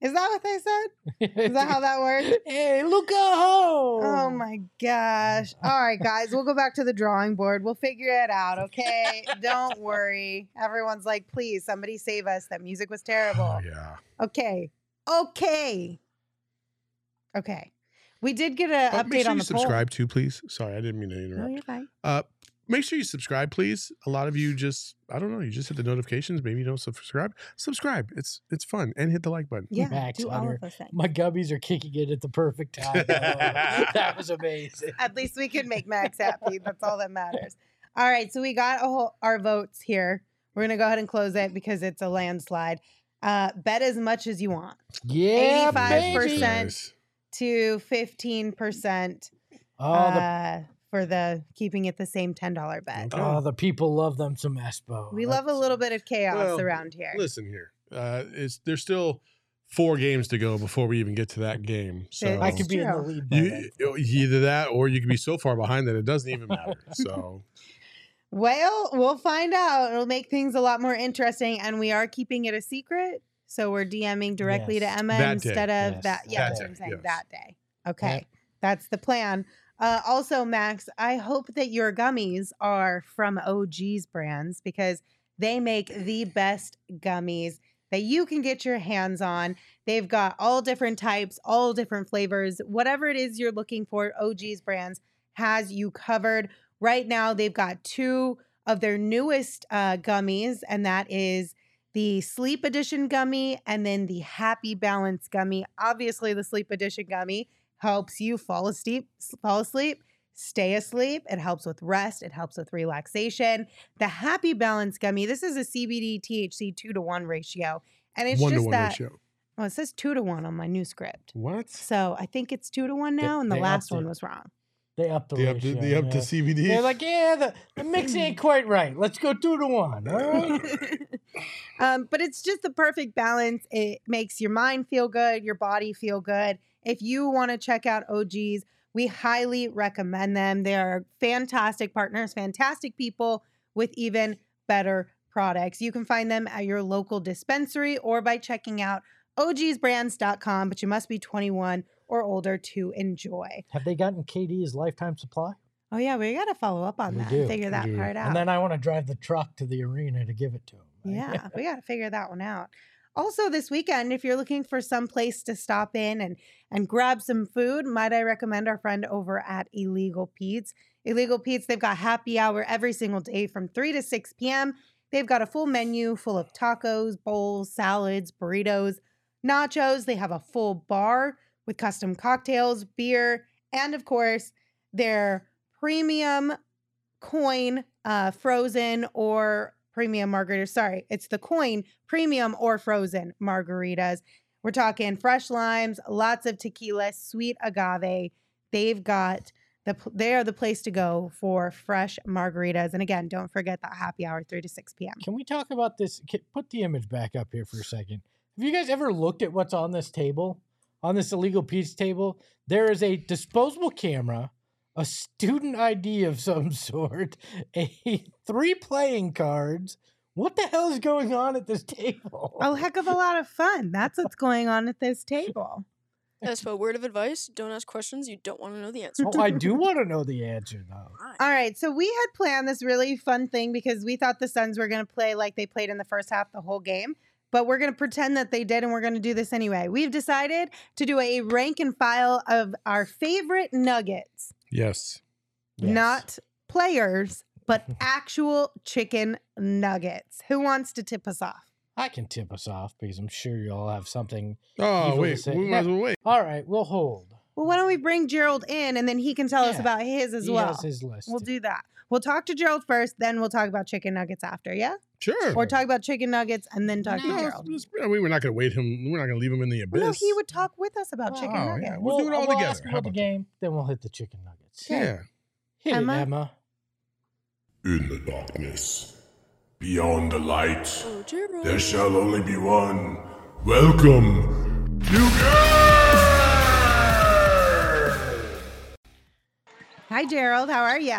Is that what they said? Is that how that worked? Hey, look at home. Oh, my gosh. All right, guys, we'll go back to the drawing board. We'll figure it out, okay? Don't worry. Everyone's like, please, somebody save us. That music was terrible. Oh, yeah. Okay. Okay. Okay. We did get an oh, update make sure on the poll. Subscribe too, please. Sorry, I didn't mean to interrupt. No, you're fine. Uh, Make sure you subscribe, please. A lot of you just, I don't know, you just hit the notifications. Maybe you don't subscribe. Subscribe. It's it's fun. And hit the like button. Yeah, Max, do all of those things. My gubbies are kicking it at the perfect time. That was amazing. At least we could make Max happy. That's all that matters. All right, so we got a whole, our votes here. We're going to go ahead and close it because it's a landslide. Uh, bet as much as you want. Yeah, eighty-five percent nice. To fifteen percent. Oh, uh, the... For the keeping it the same ten dollars bet. Okay. Oh, the people love them some Espo. We That's... love a little bit of chaos well, around here. Listen here. Uh, it's There's still four games to go before we even get to that game. So I could be in the lead by you, either that or you could be so far behind that it doesn't even matter. So, well, we'll find out. It'll make things a lot more interesting. And we are keeping it a secret. So we're DMing directly yes. to Emma that instead day. of yes. that. Yeah, that's what I'm saying. Yes. That day. Okay. Yep. That's the plan. Uh, also, Max, I hope that your gummies are from O G's brands because they make the best gummies that you can get your hands on. They've got all different types, all different flavors. Whatever it is you're looking for, O G's brands has you covered. Right now, they've got two of their newest uh, gummies, and that is the Sleep Edition gummy and then the Happy Balance gummy. Obviously, the Sleep Edition gummy helps you fall asleep, fall asleep, stay asleep. It helps with rest. It helps with relaxation. The Happy Balance gummy, this is a C B D T H C two to one ratio. And it's one just to one that, ratio. Well, it says two to one on my new script. What? So I think it's two to one now. They, and the last one it. was wrong. They upped the they ratio. Up to, they yeah. upped the C B D. They're like, yeah, the, the mix ain't quite right. Let's go two to one. All right. um, but it's just the perfect balance. It makes your mind feel good, your body feel good. If you want to check out O G's, we highly recommend them. They are fantastic partners, fantastic people with even better products. You can find them at your local dispensary or by checking out O G's brands dot com, but you must be twenty-one or older to enjoy. Have they gotten K D's lifetime supply? Oh, yeah. We got to follow up on we that do. and figure we that do. part out. And then I want to drive the truck to the arena to give it to them. Right? Yeah, we got to figure that one out. Also this weekend, if you're looking for some place to stop in and, and grab some food, might I recommend our friend over at Illegal Pete's. Illegal Pete's, they've got happy hour every single day from three to six p.m. They've got a full menu full of tacos, bowls, salads, burritos, nachos. They have a full bar with custom cocktails, beer, and of course, their premium coin uh, frozen or premium margaritas. Sorry, it's the coin premium or frozen margaritas. We're talking fresh limes, lots of tequila, sweet agave. They've got the, they are the place to go for fresh margaritas. And again, don't forget that happy hour, three to six p.m. Can we talk about this? Put the image back up here for a second. Have you guys ever looked at what's on this table, on this Illegal Pete's table? There is a disposable camera, a student I D of some sort, a three playing cards. What the hell is going on at this table? Oh, heck of a lot of fun. That's what's going on at this table. As for a word of advice, don't ask questions you don't want to know the answer. Oh, I do want to know the answer, though. All right, so we had planned this really fun thing because we thought the Suns were going to play like they played in the first half the whole game. But we're going to pretend that they did, and we're going to do this anyway. We've decided to do a rank and file of our favorite Nuggets. Yes. yes. Not players, but actual chicken nuggets. Who wants to tip us off? I can tip us off because I'm sure you all have something. Oh, wait. To say. We might as well wait. All right. We'll hold. Well, why don't we bring Gerald in, and then he can tell yeah, us about his as he well. He has his list. We'll do that. We'll talk to Gerald first, then we'll talk about chicken nuggets after, yeah? Sure. Or talk about chicken nuggets and then talk no, to Gerald. It's, it's, we, we're not going to wait him. We're not going to leave him in the abyss. Well, no, he would talk with us about oh, chicken nuggets. Yeah. We'll, we'll do it all we'll together. Ask him about the game, then we'll hit the chicken nuggets. Okay. Yeah. Hit Emma. It, Emma. In the darkness, beyond the light, oh, Gerald, there shall only be one. Welcome, you guys! Hi, Gerald. How are you?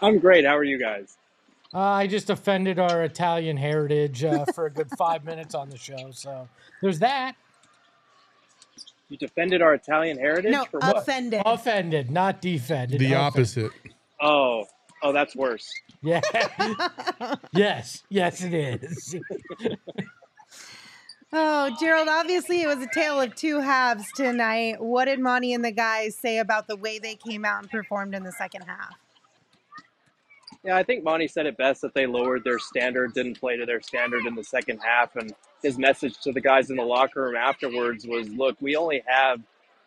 I'm great. How are you guys? Uh, I just offended our Italian heritage uh, for a good five minutes on the show, so there's that. You defended our Italian heritage? No, for offended. What? Offended, not defended. The offended. Opposite. Oh, oh, that's worse. Yeah. yes, yes, it is. Oh, Gerald, obviously it was a tale of two halves tonight. What did Monty and the guys say about the way they came out and performed in the second half? Yeah, I think Monty said it best that they lowered their standard, didn't play to their standard in the second half. And his message to the guys in the locker room afterwards was, look, we only have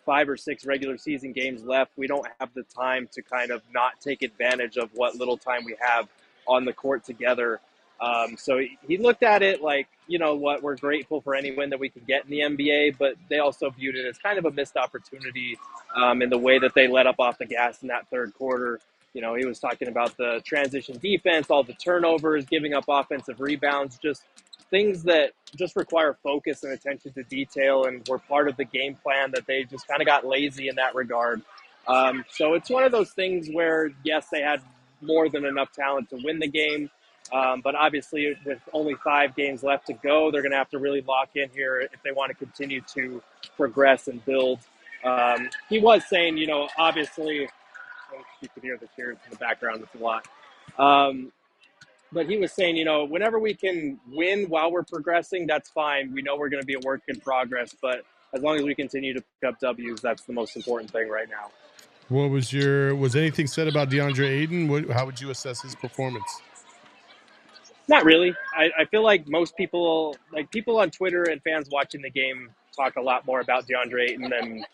five or six regular season games left. We don't have the time to kind of not take advantage of what little time we have on the court together. Um, so he looked at it like, you know what, we're grateful for any win that we could get in the N B A, but they also viewed it as kind of a missed opportunity um, in the way that they let up off the gas in that third quarter. You know, he was talking about the transition defense, all the turnovers, giving up offensive rebounds, just things that just require focus and attention to detail and were part of the game plan that they just kind of got lazy in that regard. Um, so it's one of those things where, yes, they had more than enough talent to win the game. Um, but obviously, with only five games left to go, they're going to have to really lock in here if they want to continue to progress and build. Um, he was saying, you know, obviously, you can hear the tears in the background. It's a lot. Um, but he was saying, you know, whenever we can win while we're progressing, that's fine. We know we're going to be a work in progress. But as long as we continue to pick up W's, that's the most important thing right now. What was your – was anything said about DeAndre Ayton? What, how would you assess his performance? Not really. I, I feel like most people, like people on Twitter and fans watching the game, talk a lot more about DeAndre Ayton than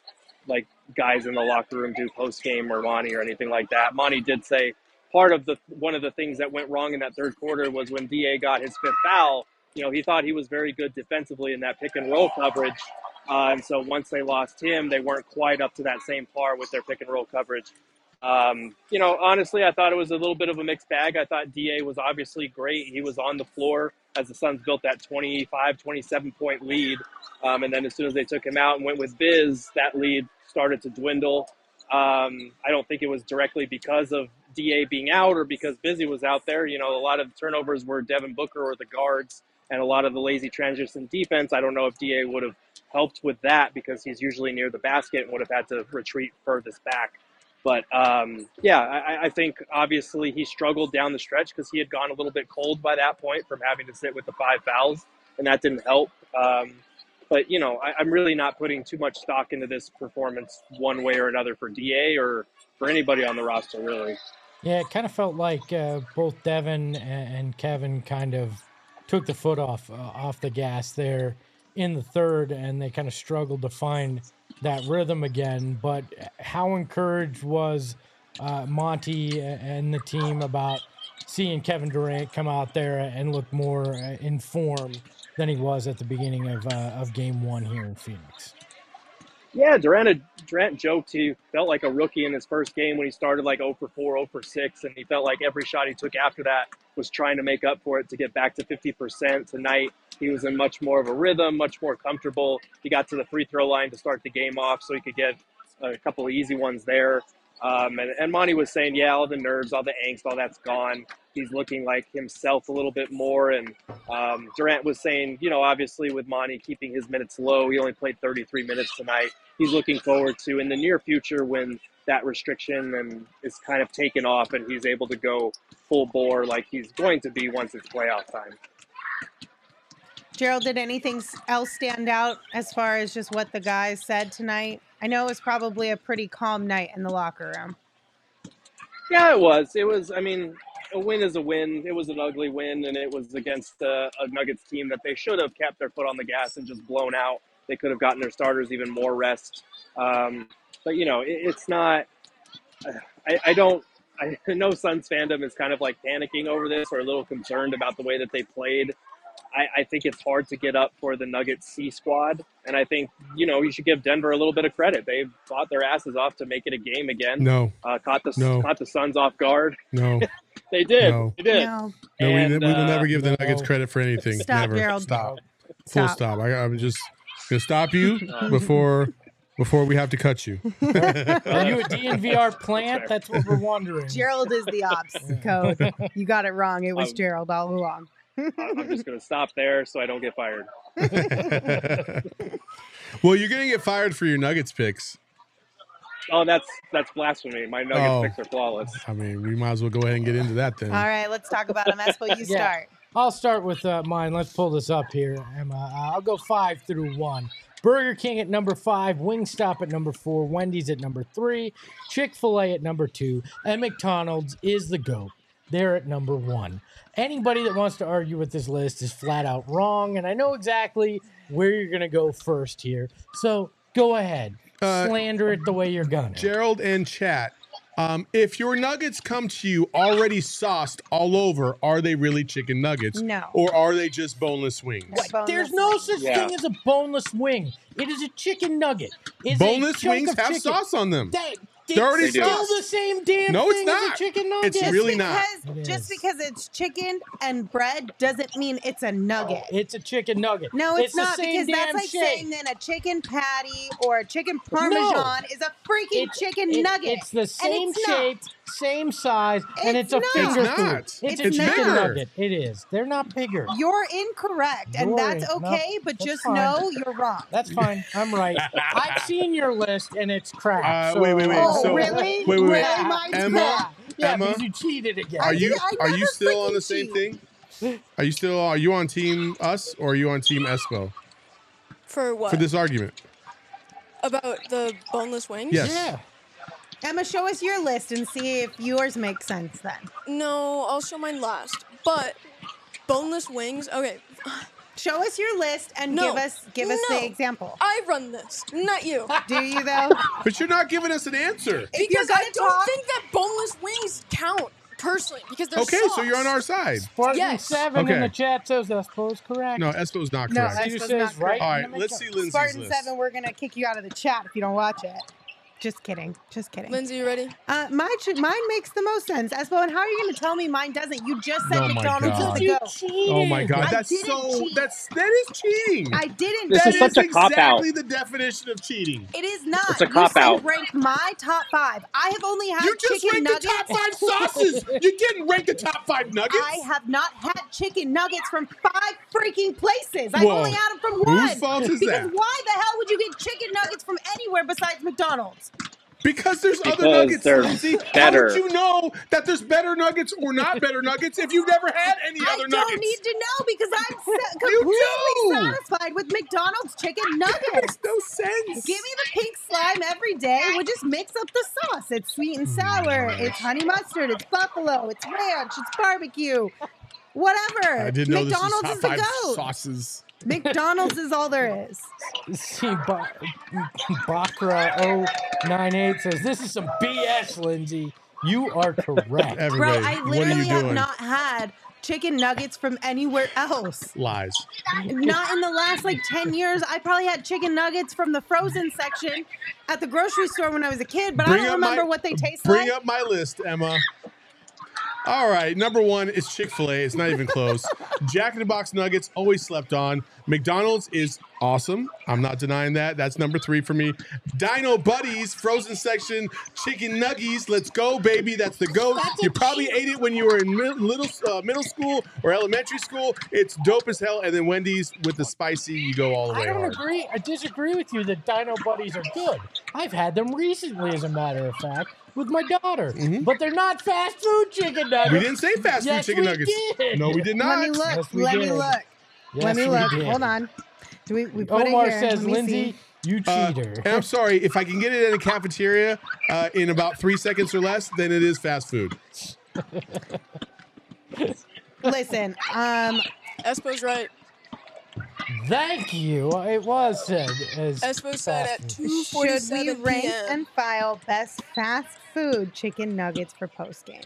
like guys in the locker room do post game or Monty or anything like that. Monty did say part of the one of the things that went wrong in that third quarter was when D A got his fifth foul. You know, he thought he was very good defensively in that pick and roll coverage, uh, and so once they lost him, they weren't quite up to that same par with their pick and roll coverage. Um, you know, honestly, I thought it was a little bit of a mixed bag. I thought D A was obviously great. He was on the floor as the Suns built that twenty-five, twenty-seven point lead. Um, and then as soon as they took him out and went with Biz, that lead started to dwindle. Um, I don't think it was directly because of D A being out or because Bizzy was out there. You know, a lot of turnovers were Devin Booker or the guards and a lot of the lazy transition defense. I don't know if D A would have helped with that because he's usually near the basket and would have had to retreat furthest back. But, um, yeah, I, I think obviously he struggled down the stretch because he had gone a little bit cold by that point from having to sit with the five fouls, and that didn't help. Um, but, you know, I, I'm really not putting too much stock into this performance one way or another for D A or for anybody on the roster, really. Yeah, it kind of felt like uh, both Devin and Kevin kind of took the foot off uh, off the gas there in the third, and they kind of struggled to find that rhythm again. But how encouraged was uh, Monty and the team about seeing Kevin Durant come out there and look more in form than he was at the beginning of uh, of game one here in Phoenix? Yeah, Durant Durant joked he felt like a rookie in his first game when he started like zero for four, zero for six, and he felt like every shot he took after that was trying to make up for it to get back to fifty percent. Tonight, he was in much more of a rhythm, much more comfortable. He got to the free throw line to start the game off, so he could get a couple of easy ones there. Um, and, and Monty was saying, yeah, all the nerves, all the angst, all that's gone. He's looking like himself a little bit more. And um, Durant was saying, you know, obviously with Monty keeping his minutes low, he only played thirty-three minutes tonight. He's looking forward to in the near future when that restriction and is kind of taken off and he's able to go full bore like he's going to be once it's playoff time. Gerald, did anything else stand out as far as just what the guys said tonight? I know it was probably a pretty calm night in the locker room. Yeah, it was. It was, I mean, a win is a win. It was an ugly win, and it was against a, a Nuggets team that they should have kept their foot on the gas and just blown out. They could have gotten their starters even more rest. Um, but, you know, it, it's not I, – I don't – I know Suns fandom is kind of like panicking over this or a little concerned about the way that they played. I, I think it's hard to get up for the Nuggets C squad. And I think, you know, you should give Denver a little bit of credit. They fought their asses off to make it a game again. No. Uh, caught the no. caught the Suns off guard. No. They did. No. They did. No, no and, we, we will uh, never give the Nuggets no. credit for anything. Stop, never. Gerald. Stop. Full stop. stop. I, I'm just going to stop you before before we have to cut you. Are you a D N V R plant? That's, That's what we're wondering. Gerald is the ops code. You got it wrong. It was um, Gerald all along. I'm just going to stop there so I don't get fired. Well, you're going to get fired for your Nuggets picks. Oh, that's that's blasphemy. My Nuggets oh, picks are flawless. I mean, we might as well go ahead and get into that then. All right, let's talk about them. That's what you yeah. start. I'll start with uh, mine. Let's pull this up here, Emma. Uh, I'll go five through one. Burger King at number five, Wingstop at number four, Wendy's at number three, Chick-fil-A at number two, and McDonald's is the GOAT. They're at number one. Anybody that wants to argue with this list is flat out wrong, and I know exactly where you're going to go first here. So go ahead. Uh, Slander it the way you're going to. Gerald and chat, um, if your nuggets come to you already sauced all over, are they really chicken nuggets? No. Or are they just boneless wings? Boneless. There's no such yeah. thing as a boneless wing. It is a chicken nugget. It's boneless wings have chicken. sauce on them. That, It's Dirty still sauce. the same damn no, thing it's not. as a chicken nugget. It's really because, not. It just because it's chicken and bread doesn't mean it's a nugget. Oh, it's a chicken nugget. No, it's, it's not, because that's like shape. saying that a chicken patty or a chicken parmesan no. is a freaking it's, chicken it, nugget. It's the same it's shape, not. same size, it's and it's a not. finger it's food. Not. It's, it's a chicken bigger. nugget. It is. They're not bigger. You're incorrect, you're and that's in, okay, no, but that's just fine. know you're wrong. That's fine. I'm right. I've seen your list, and it's crap. Uh, so wait, wait, wait. So, really? Wait, wait, wait. Yeah. Emma, yeah, Emma, you cheated again. Are you are you still on the same cheat. thing? Are you still are you on team us or are you on team Espo? For what? For this argument about the boneless wings? Yes. Yeah. Emma, show us your list and see if yours makes sense then. No, I'll show mine last. But boneless wings, okay. Show us your list and no, give us give us no. the example. I run this, not you. Do you though? But you're not giving us an answer. If because I talk... don't think that boneless wings count personally because they're okay. Sauce. So you're on our side. Spartan yes. Seven okay. in the chat says Espo's correct. No, Espo's not correct. No, Espo's not correct. Right. All right, let's see Lindsay's Spartan list. Seven, we're gonna kick you out of the chat if you don't watch it. Just kidding. Just kidding. Lindsay, you ready? Uh, mine, should, mine makes the most sense. Espo, and how are you going to tell me mine doesn't? You just said McDonald's oh is the GOAT. Oh, my God. That's so cheat. – that's that is cheating. I didn't. This that is, is such a cop-out. exactly the definition of cheating. It is not. It's a cop-out. You rank my top five. I have only had chicken nuggets. You just ranked nuggets. the top five sauces. You didn't rank the top five nuggets. I have not had chicken nuggets from five freaking places. I've Whoa. only had them from one. Whose fault is because that? Because why the hell would you get chicken nuggets from anywhere besides McDonald's? Because there's because other Nuggets. Lindsay. How would you know that there's better Nuggets or not better Nuggets if you've never had any I other Nuggets? I don't need to know because I'm so completely satisfied with McDonald's chicken nuggets. That makes no sense. Give me the pink slime every day. We just mix up the sauce. It's sweet and sour. It's honey mustard. It's buffalo. It's ranch. It's barbecue. Whatever. I didn't know McDonald's this was top is the goat. Sauces. McDonald's is all there is. See, ba- Bakra oh nine eight says, this is some B S, Lindsay. You are correct. Everybody, bro, I literally have doing? not had chicken nuggets from anywhere else. Lies. Not in the last, like, ten years. I probably had chicken nuggets from the frozen section at the grocery store when I was a kid, but bring I don't remember my, what they taste bring like. Bring up my list, Emma. All right, number one is Chick-fil-A. It's not even close. Jack in the Box nuggets, always slept on. McDonald's is awesome. I'm not denying that. That's number three for me. Dino Buddies, frozen section, chicken nuggies. Let's go, baby. That's the go. That's you probably cheese. Ate it when you were in little uh, middle school or elementary school. It's dope as hell. And then Wendy's with the spicy, you go all the way. I don't hard. agree. I disagree with you that Dino Buddies are good. I've had them recently, as a matter of fact. With my daughter, mm-hmm. but they're not fast food chicken nuggets. We didn't say fast yes, food chicken we nuggets. Did. No, we did not. Let me look. Yes, Let, me look. Yes, Let me look. Let me look. Hold on. Do we? we put Omar it here. says, Lindsay, see. you cheater. Uh, and I'm sorry if I can get it in a cafeteria uh, in about three seconds or less, then it is fast food. Listen, um, Espo's right. Thank you. It was said as Espo said at two forty-seven p.m. Should we rank and file best fast food chicken nuggets for postgame?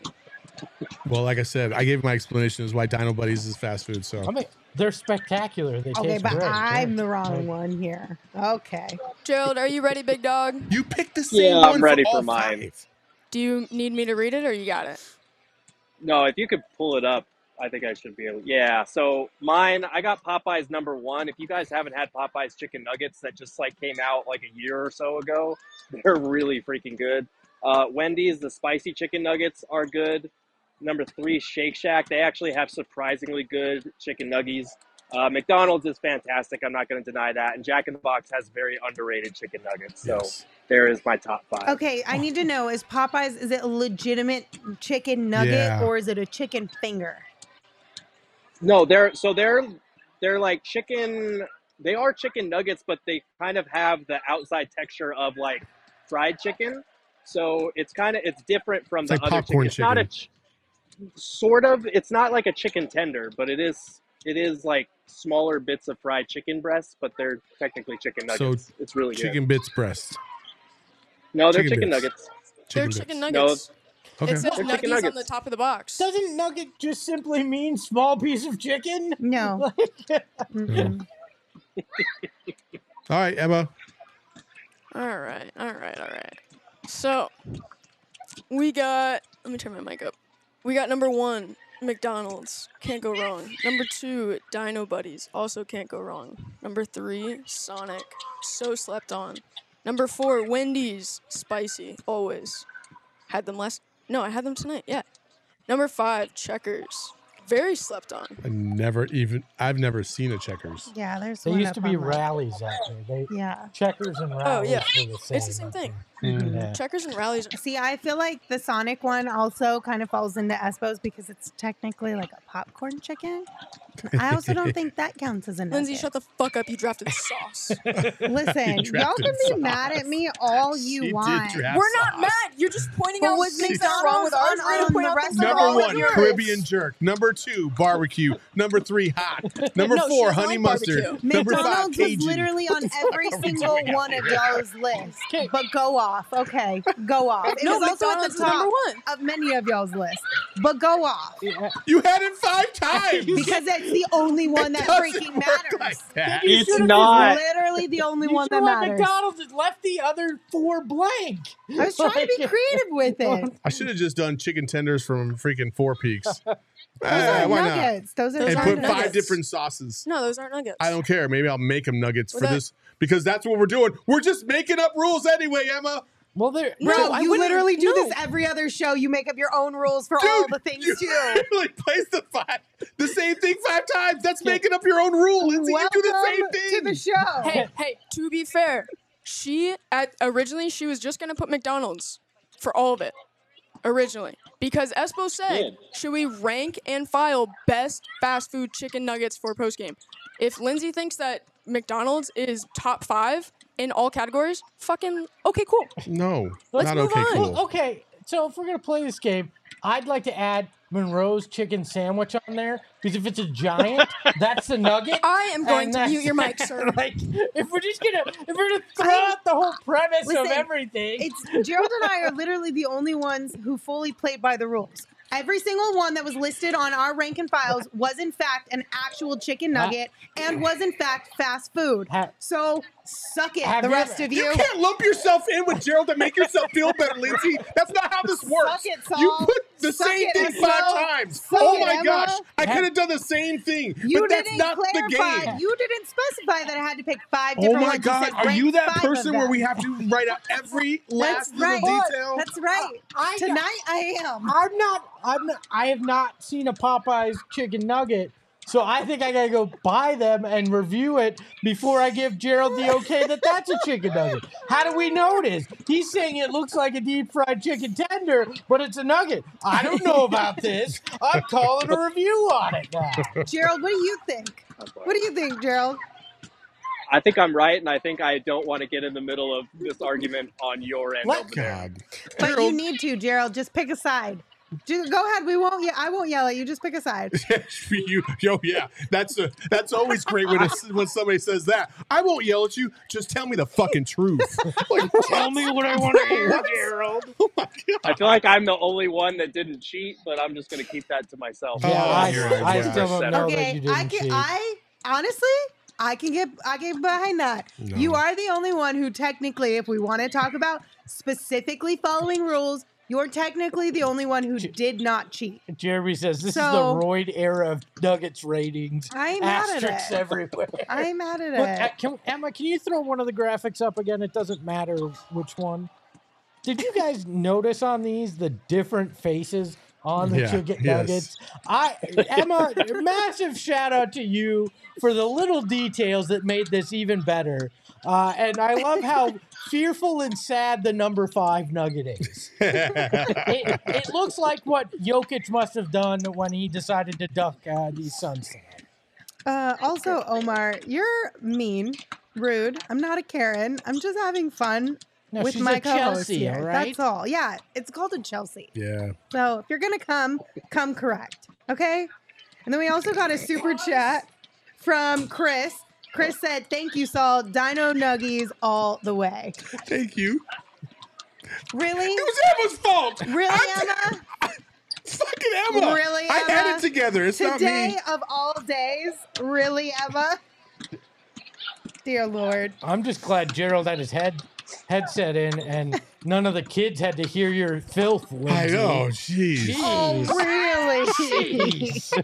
Well, like I said, I gave my explanation as why Dino Buddies is fast food. So I mean, they're spectacular. They okay, taste but great. I'm the wrong right. one here. Okay, Gerald, are you ready, big dog? You picked the same yeah, one. I'm ready for, for mine. Five. Do you need me to read it, or you got it? No, if you could pull it up. I think I should be able. Yeah. So mine, I got Popeye's number one. If you guys haven't had Popeye's chicken nuggets that just like came out like a year or so ago, they're really freaking good. Uh, Wendy's, the spicy chicken nuggets are good. Number three, Shake Shack. They actually have surprisingly good chicken nuggies. Uh, McDonald's is fantastic. I'm not going to deny that. And Jack in the Box has very underrated chicken nuggets. So yes. There is my top five. Okay. I need to know, is Popeye's, is it a legitimate chicken nugget yeah. or is it a chicken finger? No, they're so they're they're like chicken. They are chicken nuggets, but they kind of have the outside texture of like fried chicken. So it's kind of it's different from it's the like other chicken. It's not a sort of. It's not like a chicken tender, but it is. It is like smaller bits of fried chicken breasts, but they're technically chicken nuggets. So it's really chicken good. bits breast. No, they're chicken, chicken nuggets. Chicken they're bits. chicken nuggets. No, Okay. It says They're nuggets, nuggets on the top of the box. Doesn't nugget just simply mean small piece of chicken? No. mm-hmm. All right, Emma. All right, all right, all right. So we got, let me turn my mic up. We got number one, McDonald's. Can't go wrong. Number two, Dino Buddies. Also can't go wrong. Number three, Sonic. So slept on. Number four, Wendy's. Spicy, always. Had them last... No, I had them tonight. Yeah. Number five, Checkers. Very slept on. I never even... I've never seen a Checkers. Yeah, there's They used to be rallies out there. They, yeah. Checkers and rallies. Oh, yeah. The same, it's the same thing. Mm-hmm. Yeah. Checkers and rallies. See, I feel like the Sonic one also kind of falls into Espo's because it's technically like a popcorn chicken. I also don't think that counts as a nugget. Lindsay, shut the fuck up. You drafted sauce. Listen, y'all can be sauce. mad at me all you she want. We're not sauce. mad. You're just pointing but out things that are wrong with ours. Number one, Caribbean jerk. Number two, barbecue. Number three, hot. Number no, four, honey mustard. Barbecue. Number McDonald's five, Cajun. was literally on every single one of y'all's lists. But go off. Okay, go off. It no, was also McDonald's at the top one. of many of y'all's lists. But go off. Yeah. You had it five times. Because it It's the only one that freaking matters. Like that. It's not. It's literally the only one that matters. McDonald's has left the other four blank. I was trying to be creative with it. I should have just done chicken tenders from freaking Four Peaks. Those uh, aren't nuggets. Not? Those are and put nuggets. five different sauces. No, those aren't nuggets. I don't care. Maybe I'll make them nuggets well, for that, this because that's what we're doing. We're just making up rules anyway, Emma. Well, there. No, no, you literally do no. this every other show. You make up your own rules for Dude, all the things you do. Really plays the five, the same thing five times. That's making up your own rule, Lindsay. Welcome you do the same thing to the show. Hey, hey. To be fair, she at originally she was just gonna put McDonald's for all of it. Originally. Because Espo said, yeah. should we rank and file best fast food chicken nuggets for postgame? If Lindsay thinks that McDonald's is top five in all categories, fucking okay, cool. No, Let's not move okay, on. cool. Okay, so if we're going to play this game, I'd like to add Monroe's chicken sandwich on there, because if it's a giant, that's the nugget. I am going to mute your mic, sir. Like, if we're just going to if we're gonna throw I, out the whole premise listen, of everything. It's Gerald and I are literally the only ones who fully played by the rules. Every single one that was listed on our rank and files was, in fact, an actual chicken nugget and was, in fact, fast food. So suck it, have the rest ever, of you. You can't lump yourself in with Gerald to make yourself feel better, Lindsay. That's not how this works. Suck it, Saul. You put the suck same it, thing Saul. five times. Suck oh, it, my Emma. gosh. I could have done the same thing, you but that's not clarify. the game. You didn't specify that I had to pick five different ones. Oh, my ones God. Are you that person where we have to write out every last right. little detail? That's right. I, I Tonight, I am. I'm not... I'm not, I have not seen a Popeye's chicken nugget, so I think I gotta go buy them and review it before I give Gerald the okay that that's a chicken nugget. How do we know it is? He's saying it looks like a deep fried chicken tender, but it's a nugget. I don't know about this. I'm calling a review on it now. Gerald, what do you think? What do you think, Gerald? I think I'm right, and I think I don't want to get in the middle of this argument on your end. What? God. But Gerald. You need to, Gerald. Just pick a side. Just go ahead. We won't. Yeah, I won't yell at you. Just pick a side. you, yo, yeah. That's a, that's always great when a, when somebody says that. I won't yell at you. Just tell me the fucking truth. Like, tell me what I want to hear, Gerald. Oh my God. I feel like I'm the only one that didn't cheat, but I'm just gonna keep that to myself. Yeah, oh, I, I still don't know okay, that you didn't I can, cheat. I honestly. I can get I get behind that. No. You are the only one who technically, if we want to talk about specifically following rules, you're technically the only one who did not cheat. Jeremy says this so, is the roid era of Nuggets ratings. I'm mad at it. everywhere. I'm mad at Look, it. Can, Emma, can you throw one of the graphics up again? It doesn't matter which one. Did you guys notice on these the different faces on the yeah, chicken nuggets? Yes. I Emma, massive shout out to you for the little details that made this even better. Uh, and I love how fearful and sad the number five nugget is. it, it looks like what Jokic must have done when he decided to duck uh, these Suns. Uh, also, Omar, you're mean, rude. I'm not a Karen. I'm just having fun no, with my co-host here. Right? That's all. Yeah, it's called a Chelsea. Yeah. So if you're going to come, come correct. Okay? And then we also got a super chat from Chris. Chris said, thank you, Saul. Dino Nuggies all the way. Thank you. Really? It was Emma's fault. Really, I, Emma? I, fucking Emma. Really, Emma? I had it together. It's Today not me. Today of all days. Really, Emma? Dear Lord. I'm just glad Gerald had his head headset in and none of the kids had to hear your filth. Lindsay. I know. Jeez. Jeez. Oh, really? Jeez.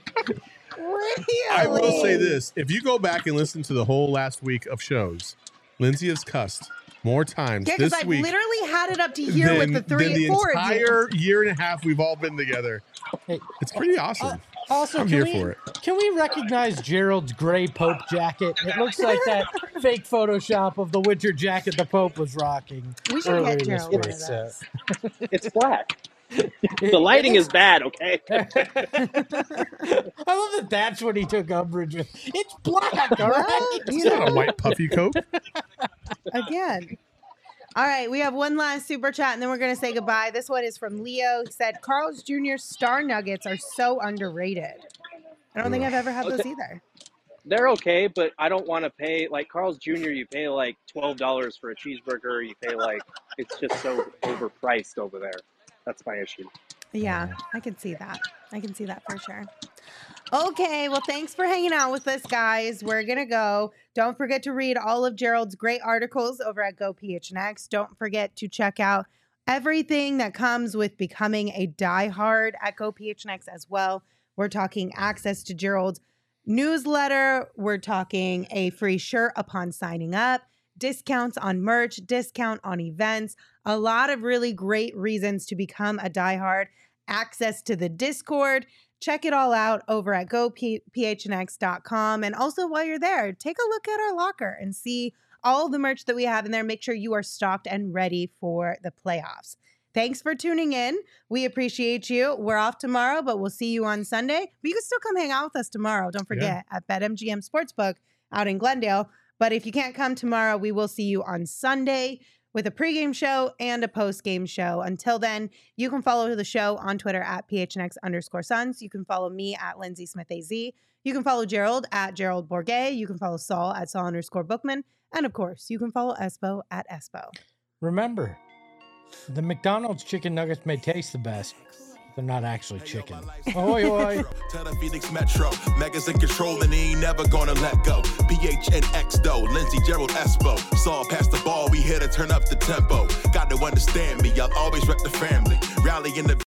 Really? I will say this. If you go back and listen to the whole last week of shows, Lindsay has cussed more times yeah, this I've week. Yeah, because I literally had it up to here than, with the three and four. The entire year and a half we've all been together. It's pretty awesome. Uh, also, I'm here we, for it. Can we recognize Gerald's gray Pope jacket? It looks like that fake Photoshop of the Witcher jacket the Pope was rocking. We should get Gerald one of those. It's black. The lighting is bad, okay? I love that that's what he took umbrage with. It's black, all right? It's not a white puffy coat. Again. All right, we have one last super chat, and then we're going to say goodbye. This one is from Leo. He said, Carl's Junior Star Nuggets are so underrated. I don't think I've ever had okay. those either. They're okay, but I don't want to pay, like, Carl's Junior, you pay, like, twelve dollars for a cheeseburger. You pay, like, it's just so overpriced over there. That's my issue. Yeah, I can see that. I can see that for sure. Okay, well, thanks for hanging out with us, guys. We're going to go. Don't forget to read all of Gerald's great articles over at Go P H N X. Don't forget to check out everything that comes with becoming a diehard at Go P H N X as well. We're talking access to Gerald's newsletter. We're talking a free shirt upon signing up, discounts on merch, discount on events, a lot of really great reasons to become a diehard, access to the Discord. Check it all out over at go p h n x dot com. And also while you're there, take a look at our locker and see all the merch that we have in there. Make sure you are stocked and ready for the playoffs. Thanks for tuning in. We appreciate you. We're off tomorrow, but we'll see you on Sunday. But you can still come hang out with us tomorrow. Don't forget, yeah. at BetMGM Sportsbook out in Glendale. But if you can't come tomorrow, we will see you on Sunday with a pregame show and a postgame show. Until then, you can follow the show on Twitter at PHNX underscore Suns. You can follow me at Lindsay Smith A Z. You can follow Gerald at Gerald Bourget. You can follow Saul at Saul underscore Bookman. And of course, you can follow Espo at Espo. Remember, the McDonald's chicken nuggets may taste the best. They're not actually chicken. Oy, oy. Tell the Phoenix Metro, Megas in control and he ain't never gonna let go. P H N X though, Lindsey, Gerald, Espo. Saw past the ball, we here to turn up the tempo. Got to understand me, I'll always rep the family. Rally in the